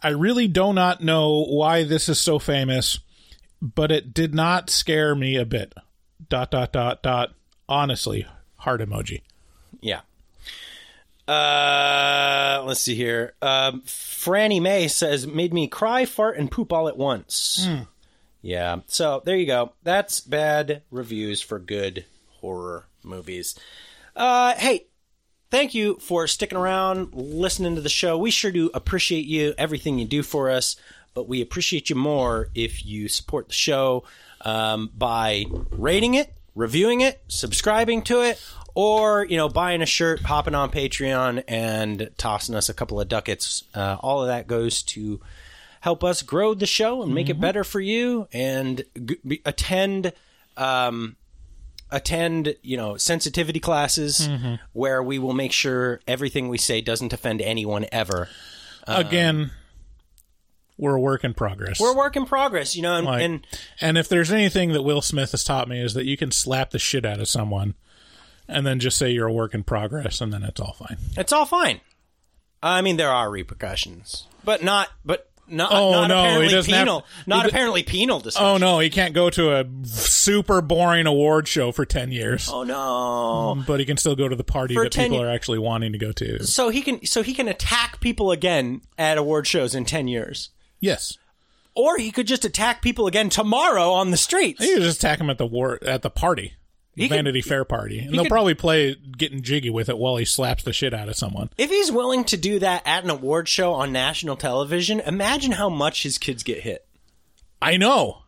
I really do not know why this is so famous, but it did not scare me a bit. ... Honestly, heart emoji. Yeah. Let's see here. Franny May says, made me cry, fart, and poop all at once. Mm. Yeah. So there you go. That's bad reviews for good horror movies. Hey. Thank you for sticking around, listening to the show. We sure do appreciate you, everything you do for us, but we appreciate you more if you support the show by rating it, reviewing it, subscribing to it, or, you know, buying a shirt, hopping on Patreon, and tossing us a couple of ducats. All of that goes to help us grow the show and make it better for you, and attend, you know, sensitivity classes where we will make sure everything we say doesn't offend anyone ever. Again, we're a work in progress. We're a work in progress, you know. And, like, and if there's anything that Will Smith has taught me is that you can slap the shit out of someone and then just say you're a work in progress, and then it's all fine. It's all fine. I mean, there are repercussions, but not apparently penal discussion. Oh, no, he can't go to a super boring award show for 10 years. Oh, no. But he can still go to the party that people are actually wanting to go to. So he can attack people again at award shows in 10 years. Yes. Or he could just attack people again tomorrow on the streets. He could just attack them at the party. Vanity Fair party. And they'll probably play Getting Jiggy with it while he slaps the shit out of someone. If he's willing to do that at an award show on national television, imagine how much his kids get hit. I know.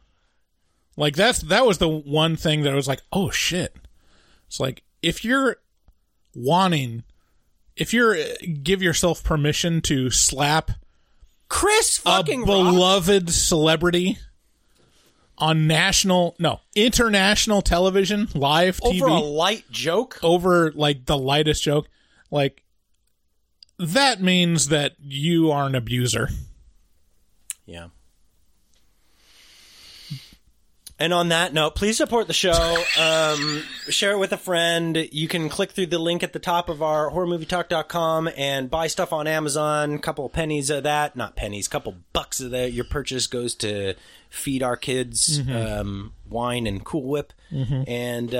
Like, that was the one thing that I was like, oh, shit. It's like, if you give yourself permission to slap Chris fucking a beloved celebrity on international television, live TV. Over a light joke? Over, like, the lightest joke. Like, that means that you are an abuser. Yeah. And on that note, please support the show. Share it with a friend. You can click through the link at the top of our horrormovietalk.com and buy stuff on Amazon. Couple bucks of that. Your purchase goes to feed our kids wine and Cool Whip. And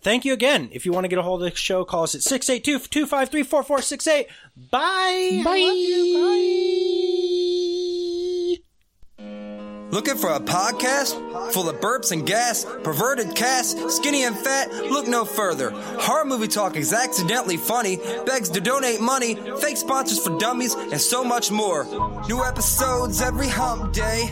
thank you again. If you want to get a hold of the show, call us at 682-253-4468. Bye. Bye. Bye. Looking for a podcast full of burps and gas, perverted casts, skinny and fat? Look no further. Horror Movie Talk is accidentally funny, begs to donate money, fake sponsors for dummies, and so much more. New episodes every hump day.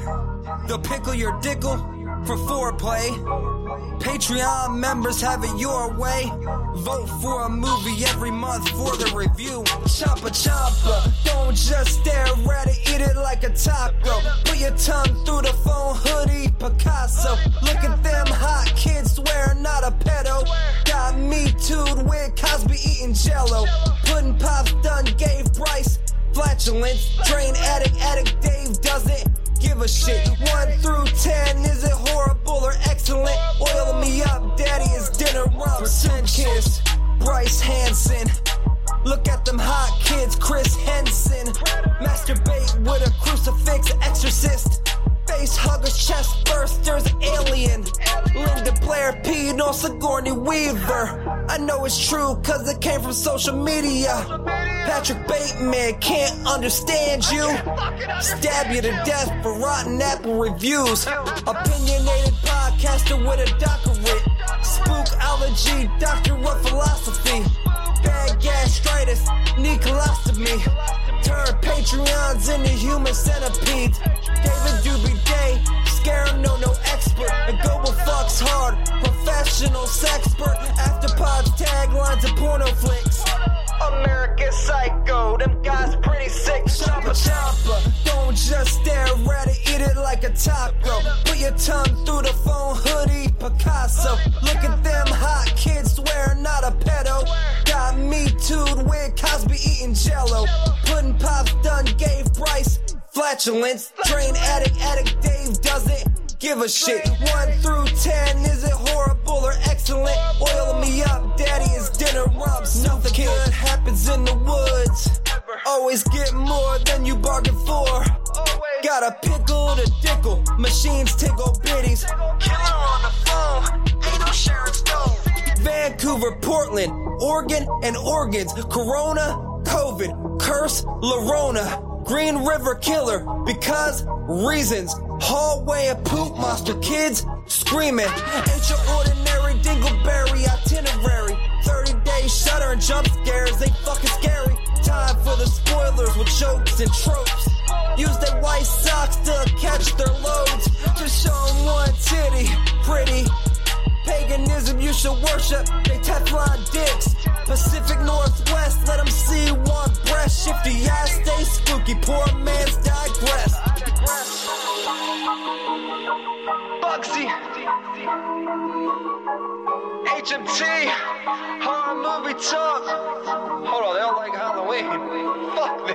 They'll pickle your dickle for foreplay. Patreon members have it your way. Vote for a movie every month for the review. Chompa chompa, don't just stare at it, eat it like a taco. Put your tongue through the phone, hoodie Picasso. Look at them hot kids swearing, not a pedo. Got me too'd with Cosby eating jello. Puddin' Pops done gave Bryce flatulence. Train addict Dave doesn't give a shit. 1 through 10, is it horrible or excellent? Oil me up, daddy, is dinner rump. Kiss, Bryce Hansen. Look at them hot kids, Chris Henson. Masturbate with a crucifix, exorcist. Face huggers, chest bursters, alien. Linda Blair peed on Sigourney Weaver. I know it's true, cause it came from social media. Patrick Bateman can't understand you. Stab you to death for rotten apple reviews. Opinion doctor with a doctorate. Spook allergy, doctor of philosophy. Bad gastritis, necolostomy. Turn Patreons into human centipedes. David Doobie Day, scare him, no expert. And go with fucks hard, professional sexpert. Afterpod's taglines and porno flicks. American Psycho, them guys pretty sick. Chopper, chopper, don't just stare at it, eat it like a taco. Put your tongue through the phone, hoodie, Picasso. Look at them hot kids, swear not a pedo. Got me too'd with Cosby eating jello. Puddin' Pops done gave Bryce flatulence. Train addict Dave does it. Give a shit. 1 through 10, is it horrible or excellent? Oil me up, daddy is dinner rubs. Nothing good happens in the woods. Always get more than you bargained for. Got a pickle to dickle, machines tickle bitties. Killer on the phone, ain't no sheriff's dog. Vancouver, Portland, Oregon and organs. Corona, COVID, curse, Lorona. Green River Killer, because reasons. Hallway of poop monster, kids screaming. Ain't your ordinary dingleberry itinerary. 30-day shudder and jump scares, they fucking scary. Time for the spoilers with jokes and tropes. Use their white socks to catch their loads. Just show them one titty, pretty. Paganism you should worship, they Teflon dicks. Pacific Northwest, let them see one breast. Shifty eyes stay spooky, poor man's digress. Bugsy, HMT, Horror Movie Talk. Hold on, they don't like Halloween. Fuck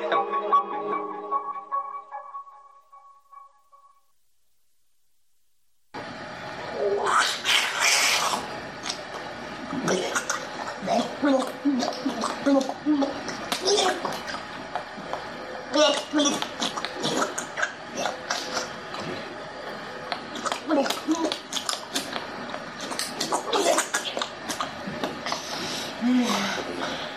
them.